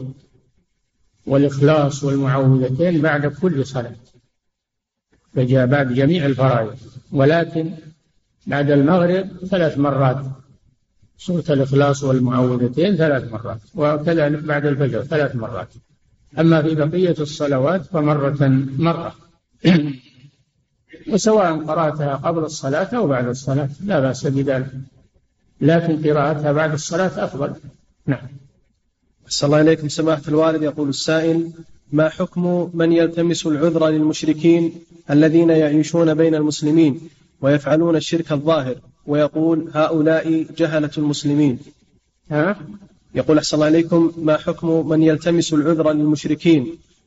والإخلاص والمعوذتين بعد كل صلاة، بعد جميع الفرائض، ولكن بعد المغرب 3 مرات، سورة الإخلاص والمعوذتين 3 مرات، وكذلك بعد الفجر 3 مرات. أما في بقية الصلوات فمرة. وسواء قرأتها قبل الصلاة أو بعد الصلاة لا بأس بذلك، لكن قراءتها بعد الصلاة أفضل. نعم. صلى الله عليكم سماحة الوالد. يقول السائل: ما حكم من يلتمس العذر للمشركين الذين يعيشون بين المسلمين ويفعلون الشرك الظاهر ويقول هؤلاء جهلة المسلمين؟ يقول أحسن الله إليكم: ما حكم من يلتمس العذر للمشركين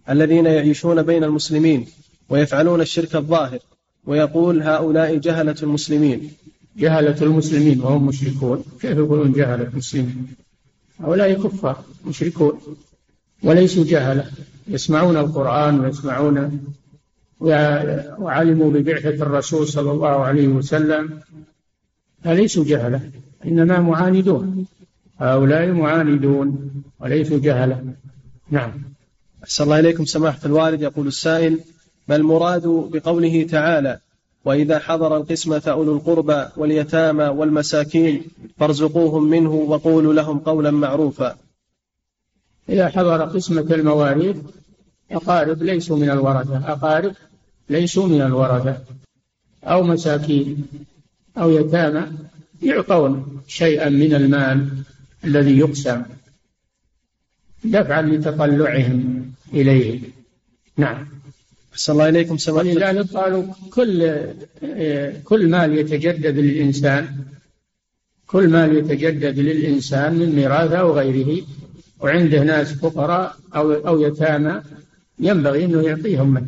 الذين يعيشون بين المسلمين ويفعلون الشرك الظاهر ويقول هؤلاء جهلة المسلمين؟ جهلة المسلمين وهم مشركون، كيف يقولون جهلة المسلمين؟ هؤلاء كفار مشركون وليسوا جهلة، يسمعون القرآن ويسمعون وعلموا ببعثة الرسول صلى الله عليه وسلم، فليسوا جهلة، إنما معاندون، هؤلاء معاندون وليسوا جهلة. نعم. أحسن الله إليكم سماحة الوالد. يقول السائل: ما المراد بقوله تعالى: وإذا حضر القسمة أولو القربى واليتامى والمساكين فارزقوهم منه وقولوا لهم قولا معروفا؟ إذا حضر قسمة المواريث، أقارب ليسوا من الورثة، أقارب ليسوا من الورثة، أو مساكين أو يتامى يعطون شيئا من المال الذي يقسم دفعا لتطلعهم إليه. نعم. أحسن الله إليكم سماحة الوالد. قالوا كل مال يتجدد للإنسان، كل مال يتجدد للإنسان من ميراثه وغيره، وعنده ناس فقراء أو يتامى ينبغي أنه يعطيهم منه،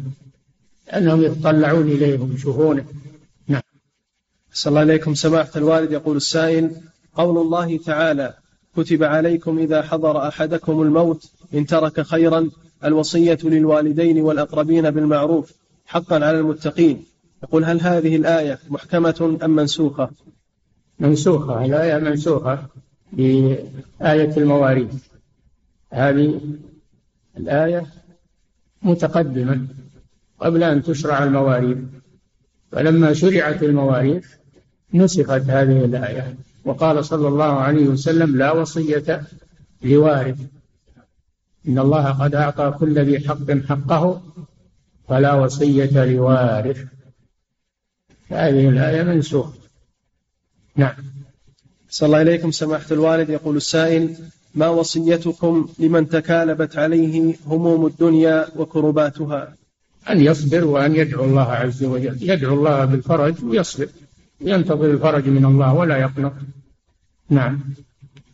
لأنهم يتطلعون إليهم يشوفونه. نعم. أحسن الله إليكم سماحة الوالد. يقول السائل: قول الله تعالى: كتب عليكم إذا حضر أحدكم الموت إن ترك خيرا الوصية للوالدين والأقربين بالمعروف حقا على المتقين. يقول: هل هذه الآية محكمة أم منسوخة؟ منسوخة، الآية منسوخة بآية المواريث. هذه الآية متقدمة قبل أن تشرع المواريث، فلما شرعت المواريث نسخت هذه الآية، وقال صلى الله عليه وسلم: لا وصية لوارث، إن الله قد أعطى كل ذي حق حقه فلا وصية لوارث. هذه الآية منسوخة. نعم. صلى الله عليكم سماحة الوالد. يقول السائل: ما وصيتكم لمن تكالبت عليه هموم الدنيا وكرباتها؟ أن يصبر وأن يدعو الله عز وجل، يدعو الله بالفرج ويصبر، ينتظر الفرج من الله ولا يقنط. نعم.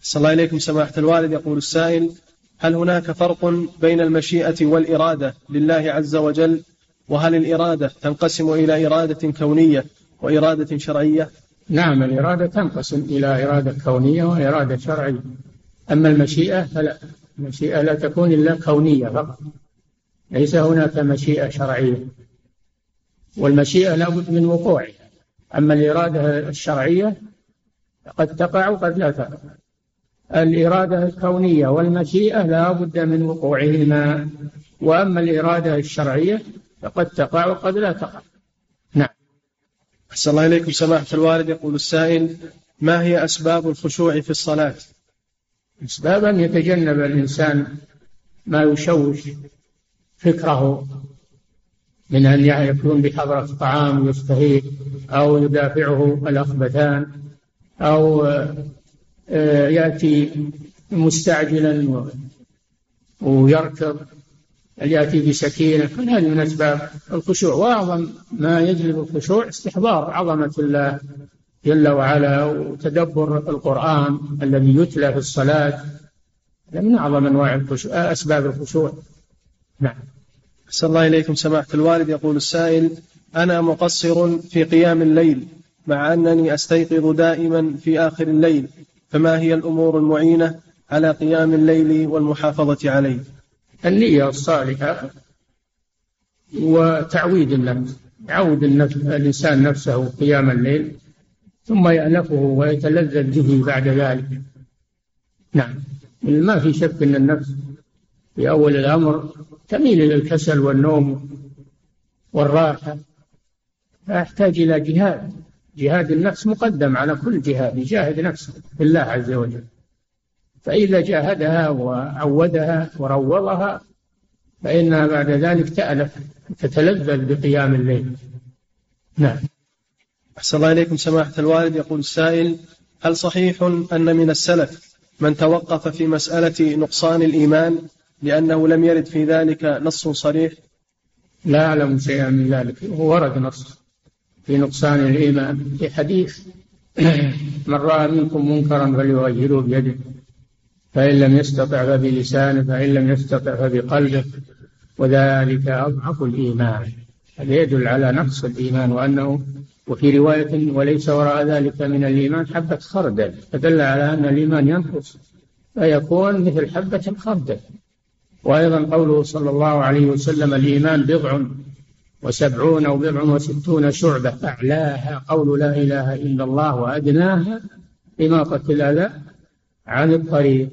صلى الله عليكم سماحة الوالد. يقول السائل: هل هناك فرق بين المشيئة والإرادة لله عز وجل؟ وهل الإرادة تنقسم إلى إرادة كونية وإرادة شرعية؟ نعم، الإرادة تنقسم إلى إرادة كونية وإرادة شرعية. أما المشيئة فلا، المشيئة لا تكون إلا كونية فقط، ليس هناك مشيئة شرعية، والمشيئة لا بد من وقوعها. أما الإرادة الشرعية قد تقع وقد لا تقع. الإرادة الكونية والمشيئة لا بد من وقوعهما، وأما الإرادة الشرعية فقد تقع وقد لا تقع. نعم. أحسن الله إليكم سماحة الوالد. يقول السائل: ما هي أسباب الخشوع في الصلاة؟ أسبابا يتجنب الإنسان ما يشوش فكره من أن يكون بحضرة طعام يشتهيه، أو يدافعه الأخبثان، أو يأتي مستعجلا ويركض، يأتي بسكينة. هذه من أسباب الخشوع. وأعظم ما يجلب الخشوع استحضار عظمة الله جل وعلا، وتدبر القرآن الذي يتلى في الصلاة، من أعظم أنواع الخشوع، أسباب الخشوع. نعم. أحسن الله إليكم سماحة الوالد. يقول السائل: أنا مقصر في قيام الليل مع أنني أستيقظ دائما في آخر الليل، فما هي الأمور المعينة على قيام الليل والمحافظة عليه؟ النية الصالحة وتعويد النفس، يعود الإنسان نفسه قيام الليل ثم يأنفه ويتلذذ به بعد ذلك. نعم. ما في شك أن النفس في أول الأمر تميل إلى الكسل والنوم والراحة، فأحتاج إلى جهاد، جهاد النفس مقدم على كل جهاد، يجاهد نفسه بالله عز وجل، فإذا جاهدها وعودها وروضها فإنها بعد ذلك تألف تتلذذ بقيام الليل. نعم. أحسن الله إليكم سماحة الوالد. يقول السائل: هل صحيح أن من السلف من توقف في مسألة نقصان الإيمان لأنه لم يرد في ذلك نص صريح؟ لا أعلم شيئا من ذلك. ورد نص في نقصان الإيمان في حديث: من رأى منكم منكرا فليغيره بيده، فإن لم يستطع فبلسانه، فإن لم يستطع فبقلبه، وذلك أضعف الإيمان. هذا يدل على نقص الإيمان، وأنه وفي رواية: وليس وراء ذلك من الإيمان حبة خردل، فدل على أن الإيمان ينقص فيكون مثل حبة الخردل. وأيضا قوله صلى الله عليه وسلم: الإيمان 70 أو 60 شعبة، أعلاها قول لا إله إلا الله، وأدناها إماطة الأذى عن الطريق.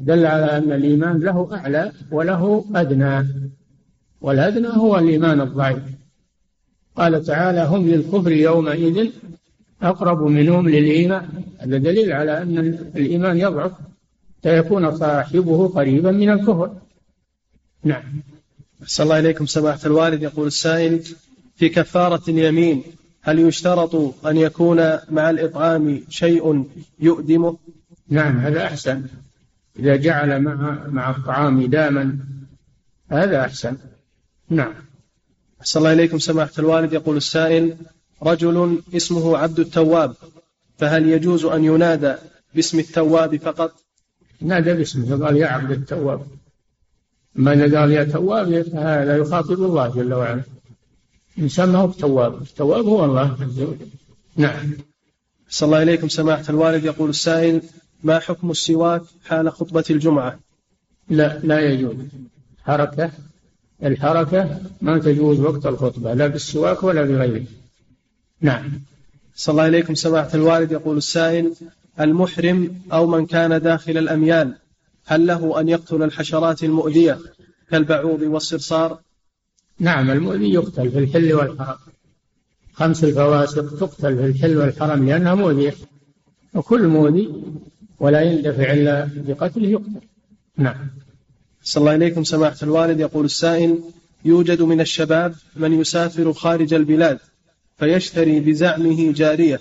دل على أن الإيمان له أعلى وله أدنى، والأدنى هو الإيمان الضعيف. قال تعالى: هم للكفر يومئذ أقرب منهم للإيمان. هذا دليل على أن الإيمان يضعف فيكون صاحبه قريبا من الكفر. نعم. أحسن الله إليكم سماحة الوالد. يقول السائل: في كفارة اليمين هل يشترط أن يكون مع الإطعام شيء يؤدمه؟ نعم، هذا أحسن. إذا جعل مع الطعام داما هذا أحسن. نعم. أحسن الله إليكم سماحة الوالد. يقول السائل: رجل اسمه عبد التواب، فهل يجوز أن ينادى باسم التواب فقط؟ نادى باسمه، قال: يا عبد التواب. من قال يا تواب فهذا يخاطب الله جل وعلا، إن سماه التواب، التواب هو الله عز وجل. نعم. صلى الله إليكم سماحة الوالد. يقول السائل: ما حكم السواك حال خطبة الجمعة؟ لا يجوز. الحركة ما تجوز وقت الخطبة، لا بالسواك ولا بغيره. نعم. صلى الله إليكم سماحة الوالد. يقول السائل: المحرم أو من كان داخل الأميال هل له أن يقتل الحشرات المؤذية كالبعوض والصرصار؟ نعم، المؤذي يقتل في الحل والحرم. 5 الفواسق تقتل في الحل والحرم لأنها مؤذية، وكل مؤذي ولا يندفع إلا بقتله يقتل. نعم. صلى الله إليكم سماحة الوالد. يقول السائل: يوجد من الشباب من يسافر خارج البلاد فيشتري بزعمه جارية،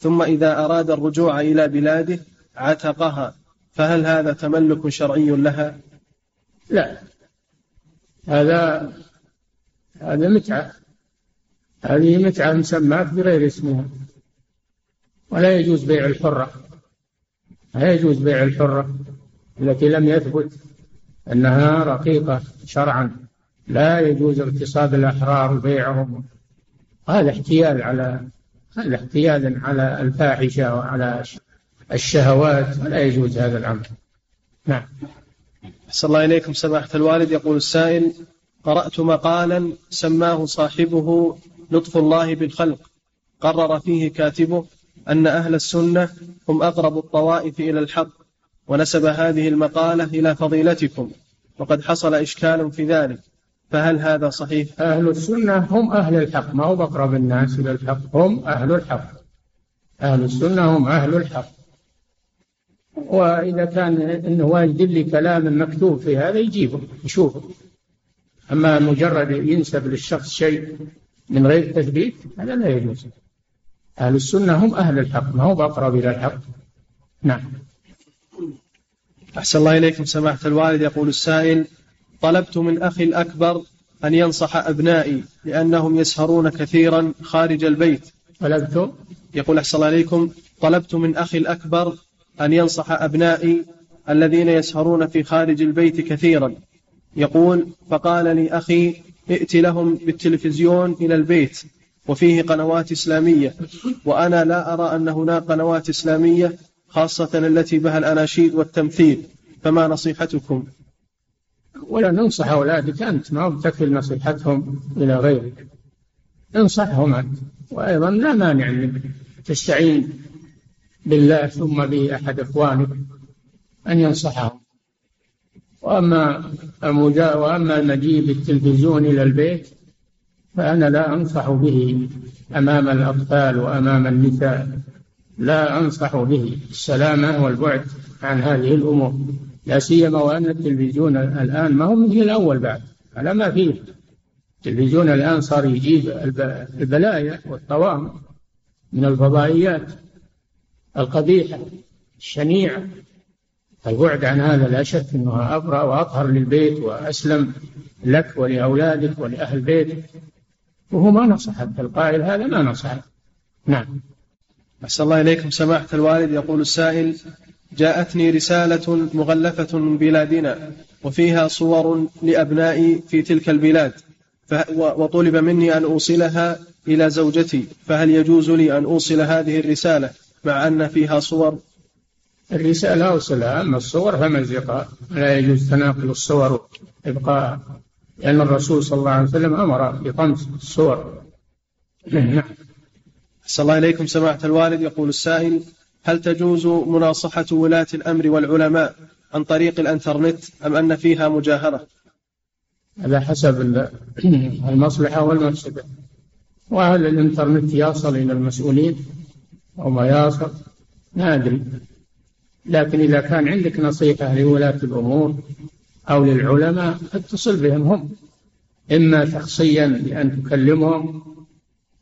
ثم إذا أراد الرجوع إلى بلاده عتقها، فهل هذا تملك شرعي لها؟ لا، هذا متعة، هذه متعة مسماة بغير اسمها، ولا يجوز بيع الحرة. لا يجوز بيع الحرة التي لم يثبت أنها رقيقة شرعا، لا يجوز اغتصاب الأحرار وبيعهم. هذا احتيال على الفاحشة وعلى الشهوات، ولا يجوز هذا الأمر. نعم. أحسن الله إليكم سماحة الوالد. يقول السائل: قرأت مقالا سماه صاحبه لطف الله بالخلق، قرر فيه كاتبه أن أهل السنة هم أقرب الطوائف إلى الحق، ونسب هذه المقالة إلى فضيلتكم، وقد حصل إشكال في ذلك، فهل هذا صحيح؟ أهل السنة هم أهل الحق، ما هو أقرب الناس إلى الحق، هم أهل الحق. أهل السنة هم أهل الحق، وإذا كان إنه واجد لي كلام مكتوب في هذا يجيبه يشوفه، أما مجرد ينسب للشخص شيء من غير تثبيت هذا لا يجوز. أهل السنة هم أهل الحق، ما هو أقرب إلى الحق. نعم. أحسن الله إليكم سماحة الوالد. يقول السائل: طلبت من أخي الأكبر أن ينصح أبنائي لأنهم يسهرون كثيرا خارج البيت. يقول أحسن الله إليكم: طلبت من أخي الأكبر أن ينصح أبنائي الذين يسهرون في خارج البيت كثيرا. يقول: فقال لي أخي: ائت لهم بالتلفزيون إلى البيت وفيه قنوات إسلامية، وأنا لا أرى أن هناك قنوات إسلامية خاصة التي بها الأناشيد والتمثيل، فما نصيحتكم؟ ولا ننصح أولادك أنت، ما تكفي نصيحتهم إلى غيرك، انصحهم أنت. وأيضا لا مانع منك تستعين بالله ثم بأحد إخوانك أن ينصحهم. وأما المجيء بالتلفزيون إلى البيت فأنا لا أنصح به أمام الأطفال وأمام النساء، لا أنصح به، السلامة والبعد عن هذه الأمور، لا سيما وأن التلفزيون الآن ما هو مثل الأول بعد، على ما فيه التلفزيون الآن صار يجيب البلايا والطوام من الفضائيات القبيحة الشنيعة. البعد عن هذا لا شك أنها أبرأ وأطهر للبيت وأسلم لك ولأولادك ولأهل بيتك، وهو ما نصحك، القائل هذا ما نصحك. نعم. أحسن الله إليكم سماحة الوالد. يقول السائل: جاءتني رسالة مغلفة من بلادنا وفيها صور لأبنائي في تلك البلاد، وطلب مني أن أوصلها إلى زوجتي، فهل يجوز لي أن أوصل هذه الرسالة مع أن فيها صور؟ الرسالة أوصلها، أما الصور فمزقة، لا يجوز تناقل الصور إبقاء، لأن الرسول صلى الله عليه وسلم أمر بطمس الصور. نعم. أحسن الله إليكم سماحة الوالد. يقول السائل: هل تجوز مناصحة ولاة الأمر والعلماء عن طريق الأنترنت أم أن فيها مجاهرة؟ على حسب المصلحة والمفسدة، وهل الإنترنت يصل إلى المسؤولين أو ما يصل ما أدري، لكن إذا كان عندك نصيحة لولاة الأمور أو للعلماء اتصل بهم هم، إما شخصيا لأن تكلمهم،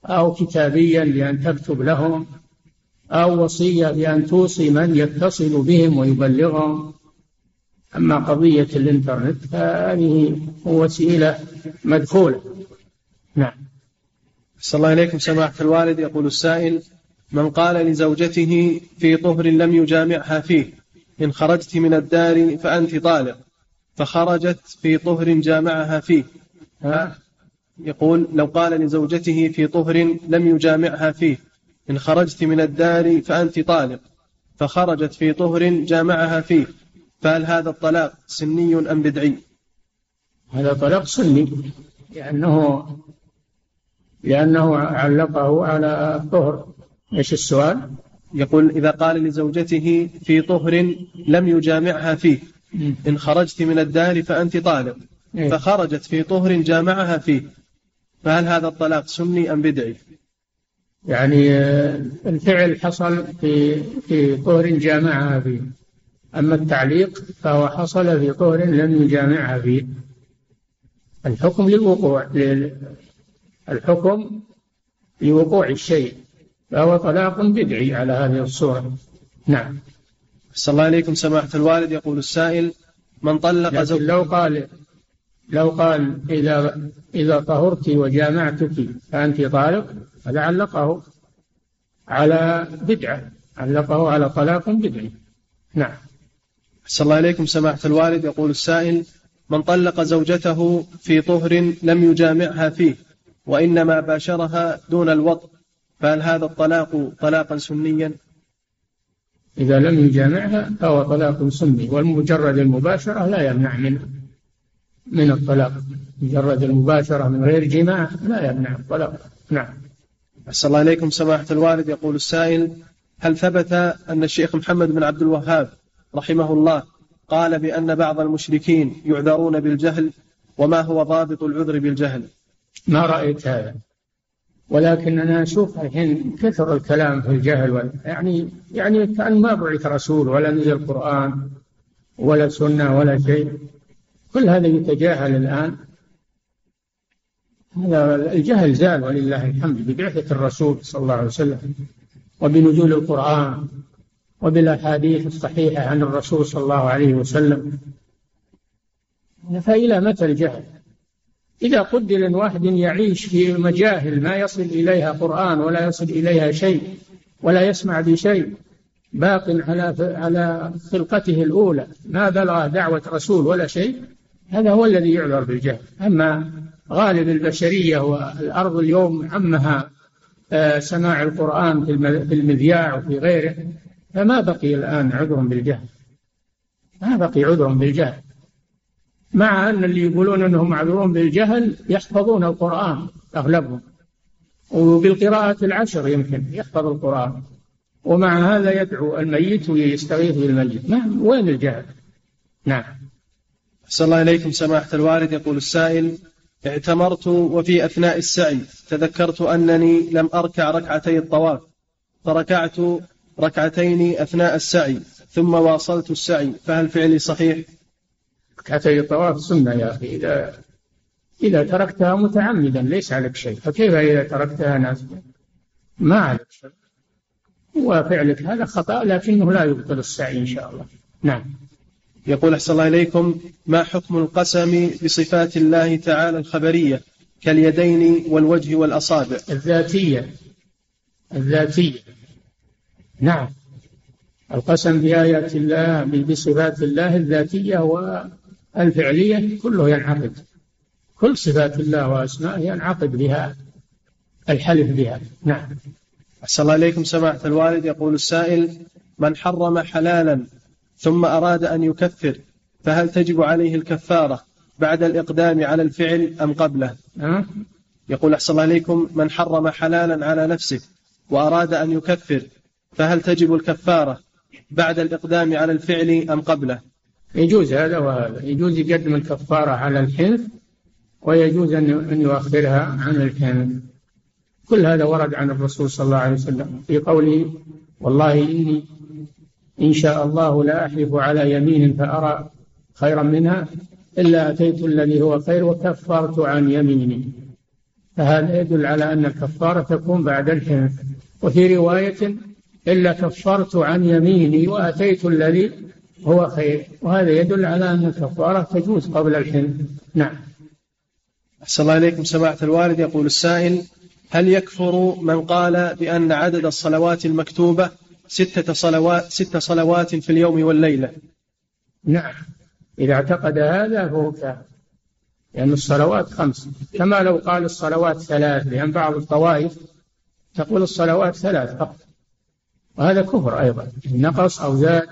أو كتابيا لأن تكتب لهم، أو وصية بأن توصي من يتصل بهم ويبلغهم. أما قضية الإنترنت فهذه وسيلة مدخولة. نعم. صلى الله عليكم سماحة الوالد. يقول السائل: من قال لزوجته في طهر لم يجامعها فيه: إن خرجت من الدار فأنت طالق، فخرجت في طهر جامعها فيه. يقول: لو قال لزوجته في طهر لم يجامعها فيه إن خرجت من الدار فأنت طالق، فخرجت في طهر جامعها فيه، فهل هذا الطلاق سني أم بدعي؟ هذا طلاق سني، لأنه علقه على الطهر. إيش السؤال؟ يقول إذا قال لزوجته في طهر لم يجامعها فيه إن خرجت من الدار فأنت طالق، فخرجت في طهر جامعها فيه، فهل هذا الطلاق سني أم بدعي؟ يعني الفعل حصل في طهر جامعها فيه، أما التعليق فهو حصل في طهر لم يجامعها فيه. الحكم للوقوع، الحكم لوقوع الشيء، فهو طلاق بدعي على هذه الصورة. نعم. السلام عليكم سماحة الوالد. يقول السائل من طلق زوجته، لو قال إذا طهرت وجامعتك فأنت طالق، هذا علقه على بدعة، علقه على طلاق بدعي. نعم. السلام عليكم سماحة الوالد. يقول السائل من طلق زوجته في طهر لم يجامعها فيه وإنما باشرها دون الوطء، فهل هذا الطلاق طلاقا سنيا؟ إذا لم يجامعها فهو طلاق سني، والمجرد المباشرة لا يمنع من الطلاق، مجرد المباشرة من غير جماع لا يمنع الطلاق. نعم. السلام عليكم سماحة الوالد. يقول السائل هل ثبت أن الشيخ محمد بن عبد الوهاب رحمه الله قال بأن بعض المشركين يعذرون بالجهل، وما هو ضابط العذر بالجهل؟ ما رأيت هذا، ولكننا نشوف الحين كثر الكلام في الجهل، يعني كأن ما بعث رسول ولا نزل قرآن ولا سنة ولا شيء، كل هذا يتجاهل الآن. هذا الجهل زال ولله الحمد ببعثة الرسول صلى الله عليه وسلم، وبنزول القرآن، وبالأحاديث الصحيحة عن الرسول صلى الله عليه وسلم. فإلى متى الجهل؟ إذا قدر أن واحد يعيش في مجاهل ما يصل إليها قرآن ولا يصل إليها شيء ولا يسمع بشيء، باق على خلقته الأولى، ما بلغ دعوة رسول ولا شيء، هذا هو الذي يعذر بالجهل. أما غالب البشرية والأرض اليوم عمها سماع القرآن في المذياع وفي غيره، فما بقي الآن عذرهم بالجهل، ما بقي عذرهم بالجهل، مع أن اللي يقولون أنهم عذرون بالجهل يحفظون القرآن أغلبهم، وبالقراءة العشر يمكن يحفظ القرآن، ومع هذا يدعو الميت ويستغيث بالميت. نعم، وين الجهل؟ نعم. أحسن الله إليكم سماحة الوالد. يقول السائل اعتمرت وفي أثناء السعي تذكرت أنني لم أركع ركعتي الطواف، فركعت ركعتين أثناء السعي ثم واصلت السعي، فهل فعلي صحيح؟ ركعتي الطواف سنة يا أخي، إذا تركتها متعمدا ليس عليك شيء، فكيف إذا تركتها ناسيا؟ ما عليك شيء، وفعلك هذا خطأ لكنه لا يبطل السعي إن شاء الله. نعم. يقول أحسن الله إليكم ما حكم القسم بصفات الله تعالى الخبرية كاليدين والوجه والأصابع؟ الذاتية. نعم، القسم بآيات الله بصفات الله الذاتية والفعلية كله ينعقد، كل صفات الله وأسماءه ينعقد بها الحلف بها. نعم. أحسن الله إليكم سماحة الوالد. يقول السائل من حرم حلالا ثم أراد أن يكفر، فهل تجب عليه الكفارة بعد الإقدام على الفعل أم قبله؟ يقول أحسن الله إليكم من حرم حلالا على نفسه وأراد أن يكفر، فهل تجب الكفارة بعد الإقدام على الفعل أم قبله؟ يجوز هذا وهذا، يجوز يقدم الكفارة على الحنف، ويجوز أن يؤخرها عن الحنف. كل هذا ورد عن الرسول صلى الله عليه وسلم في قوله والله إني إن شاء الله لا أحلف على يمين فأرى خيرا منها إلا أتيت الذي هو خير وكفرت عن يميني. فهذا يدل على أن الكفارة تكون بعد الحنف. وفي رواية إلا كفرت عن يميني وأتيت الذي هو خير، وهذا يدل على أن الكفارة تجوز قبل الحنف. نعم. أحسن الله إليكم سماحة الوالد. يقول السائل هل يكفر من قال بأن عدد الصلوات المكتوبة 6 صلوات في اليوم والليلة؟ نعم، إذا اعتقد هذا فهو كافر، لأن الصلوات 5، كما لو قال الصلوات 3، لأن بعض الطوائف تقول الصلوات ثلاث فقط، وهذا كفر أيضا، نقص أو زاد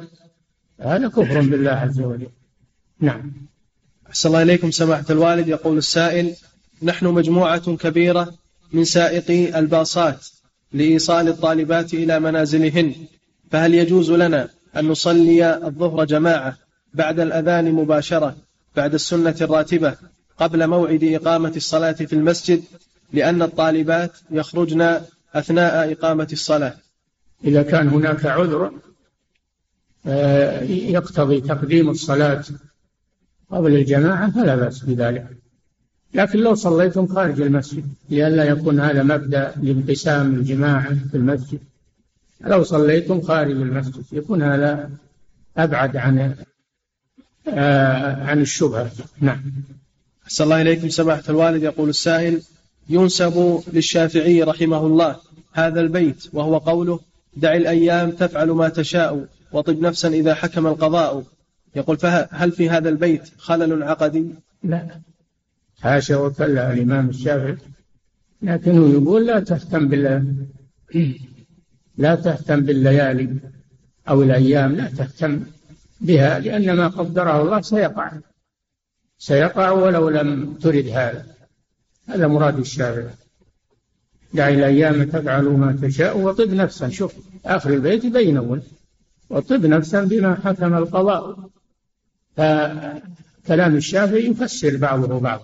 هذا كفر بالله عز وجل. نعم. أحسن الله إليكم سماحة الوالد. يقول السائل: نحن مجموعة كبيرة من سائقي الباصات لإيصال الطالبات إلى منازلهن، فهل يجوز لنا أن نصلي الظهر جماعة بعد الأذان مباشرة بعد السنة الراتبة قبل موعد إقامة الصلاة في المسجد، لأن الطالبات يخرجن أثناء إقامة الصلاة؟ إذا كان هناك عذر يقتضي تقديم الصلاة قبل الجماعة فلا بأس بذلك، لكن لو صليتم خارج المسجد لئلا يكون هذا مبدأ لانقسام الجماعة في المسجد، لو صليتم خارج المسجد يكون هذا أبعد عن الشبهة. نعم. أحسن الله إليكم سماحة الوالد. يقول السائل: ينسب للشافعي رحمه الله هذا البيت وهو قوله: دع الأيام تفعل ما تشاء وطب نفسا إذا حكم القضاء. يقول: فهل في هذا البيت خلل عقدي؟ لا، حاشا وكلا الإمام الشافعي، لكنه يقول لا تهتم بالليالي أو الأيام، لا تهتم بها، لأن ما قدره الله سيقع ولو لم ترد هذا مراد الشارع. دع الأيام تفعل ما تشاء وطب نفسا، شوف آخر البيت بين أول، وطب نفسا بما حكم القضاء. فكلام الشافعي يفسر بعضه بعض،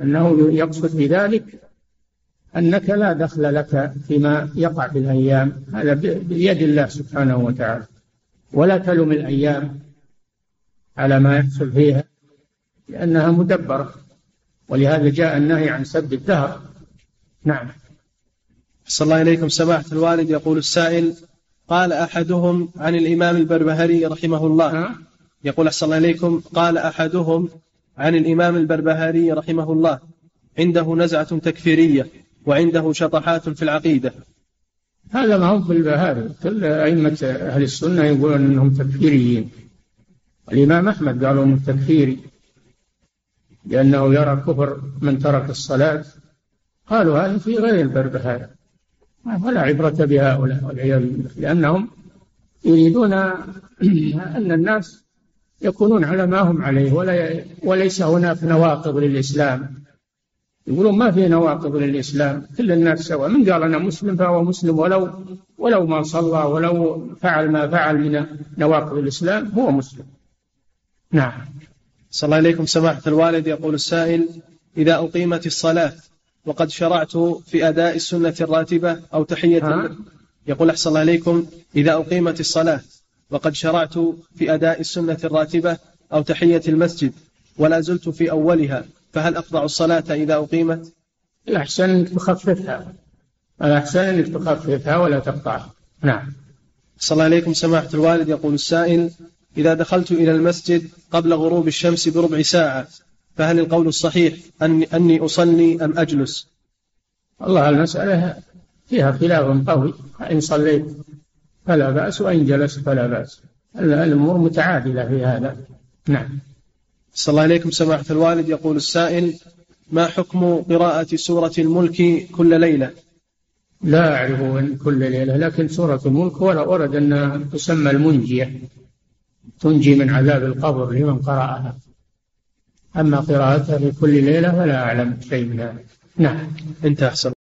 أنه يقصد بذلك أنك لا دخل لك فيما يقع في الأيام، هذا بيد الله سبحانه وتعالى، ولا تلم الأيام على ما يحصل فيها لأنها مدبرة، ولهذا جاء النهي عن سب الدهر. نعم. صلى الله عليكم سماحة الوالد. يقول السائل: قال أحدهم عن الإمام البربهاري رحمه الله، يقول صلى الله عليكم: قال أحدهم عن الإمام البربهاري رحمه الله: عنده نزعة تكفيرية وعنده شطحات في العقيدة. هذا ما هو بالبهاري، كل أئمة أهل السنة يقولون أنهم تكفيريين. الإمام أحمد قالوا أنه تكفيري لأنه يرى كفر من ترك الصلاة، قالوا هذا في غير البربهاري، ولا عبرة بهؤلاء والعياذ بالله، لأنهم يريدون أن الناس يكونون على ما هم عليه، وليس هناك نواقض للإسلام، يقولون ما في نواقض للإسلام، كل الناس سواء، من قال أنا مسلم فهو مسلم، ولو ما صلى ولو فعل ما فعل من نواقض الإسلام هو مسلم. نعم. صلى الله عليكم سماحة الوالد. يقول السائل: إذا أقيمت الصلاة وقد شرعت في أداء السنة الراتبة أو تحية، يقول أحسن الله عليكم: إذا أقيمت الصلاة وقد شرعت في أداء السنة الراتبة أو تحية المسجد ولا زلت في أولها، فهل أقطع الصلاة إذا أقيمت؟ الأحسن أنك تخففها، الأحسن أنك تخففها ولا تقطعها. نعم. صلى الله عليكم سماحة الوالد. يقول السائل: إذا دخلت إلى المسجد قبل غروب الشمس بربع ساعة، فهل القول الصحيح أني أصلي أم أجلس؟ الله، المسألة فيها خلاف قوي، إن صليت فلا بأس وإن جلست فلا بأس، الأمور متعادلة في هذا. نعم. صلى الله عليكم سماحة الوالد. يقول السائل: ما حكم قراءة سورة الملك كل ليلة؟ لا أعرف أن كل ليلة، لكن سورة الملك ولا أرد أن تسمى المنجية، تنجي من عذاب القبر لمن قرأها، أما قراءتها في كل ليلة فلا أعلم شيء من ذلك. نعم. أنت أحسن.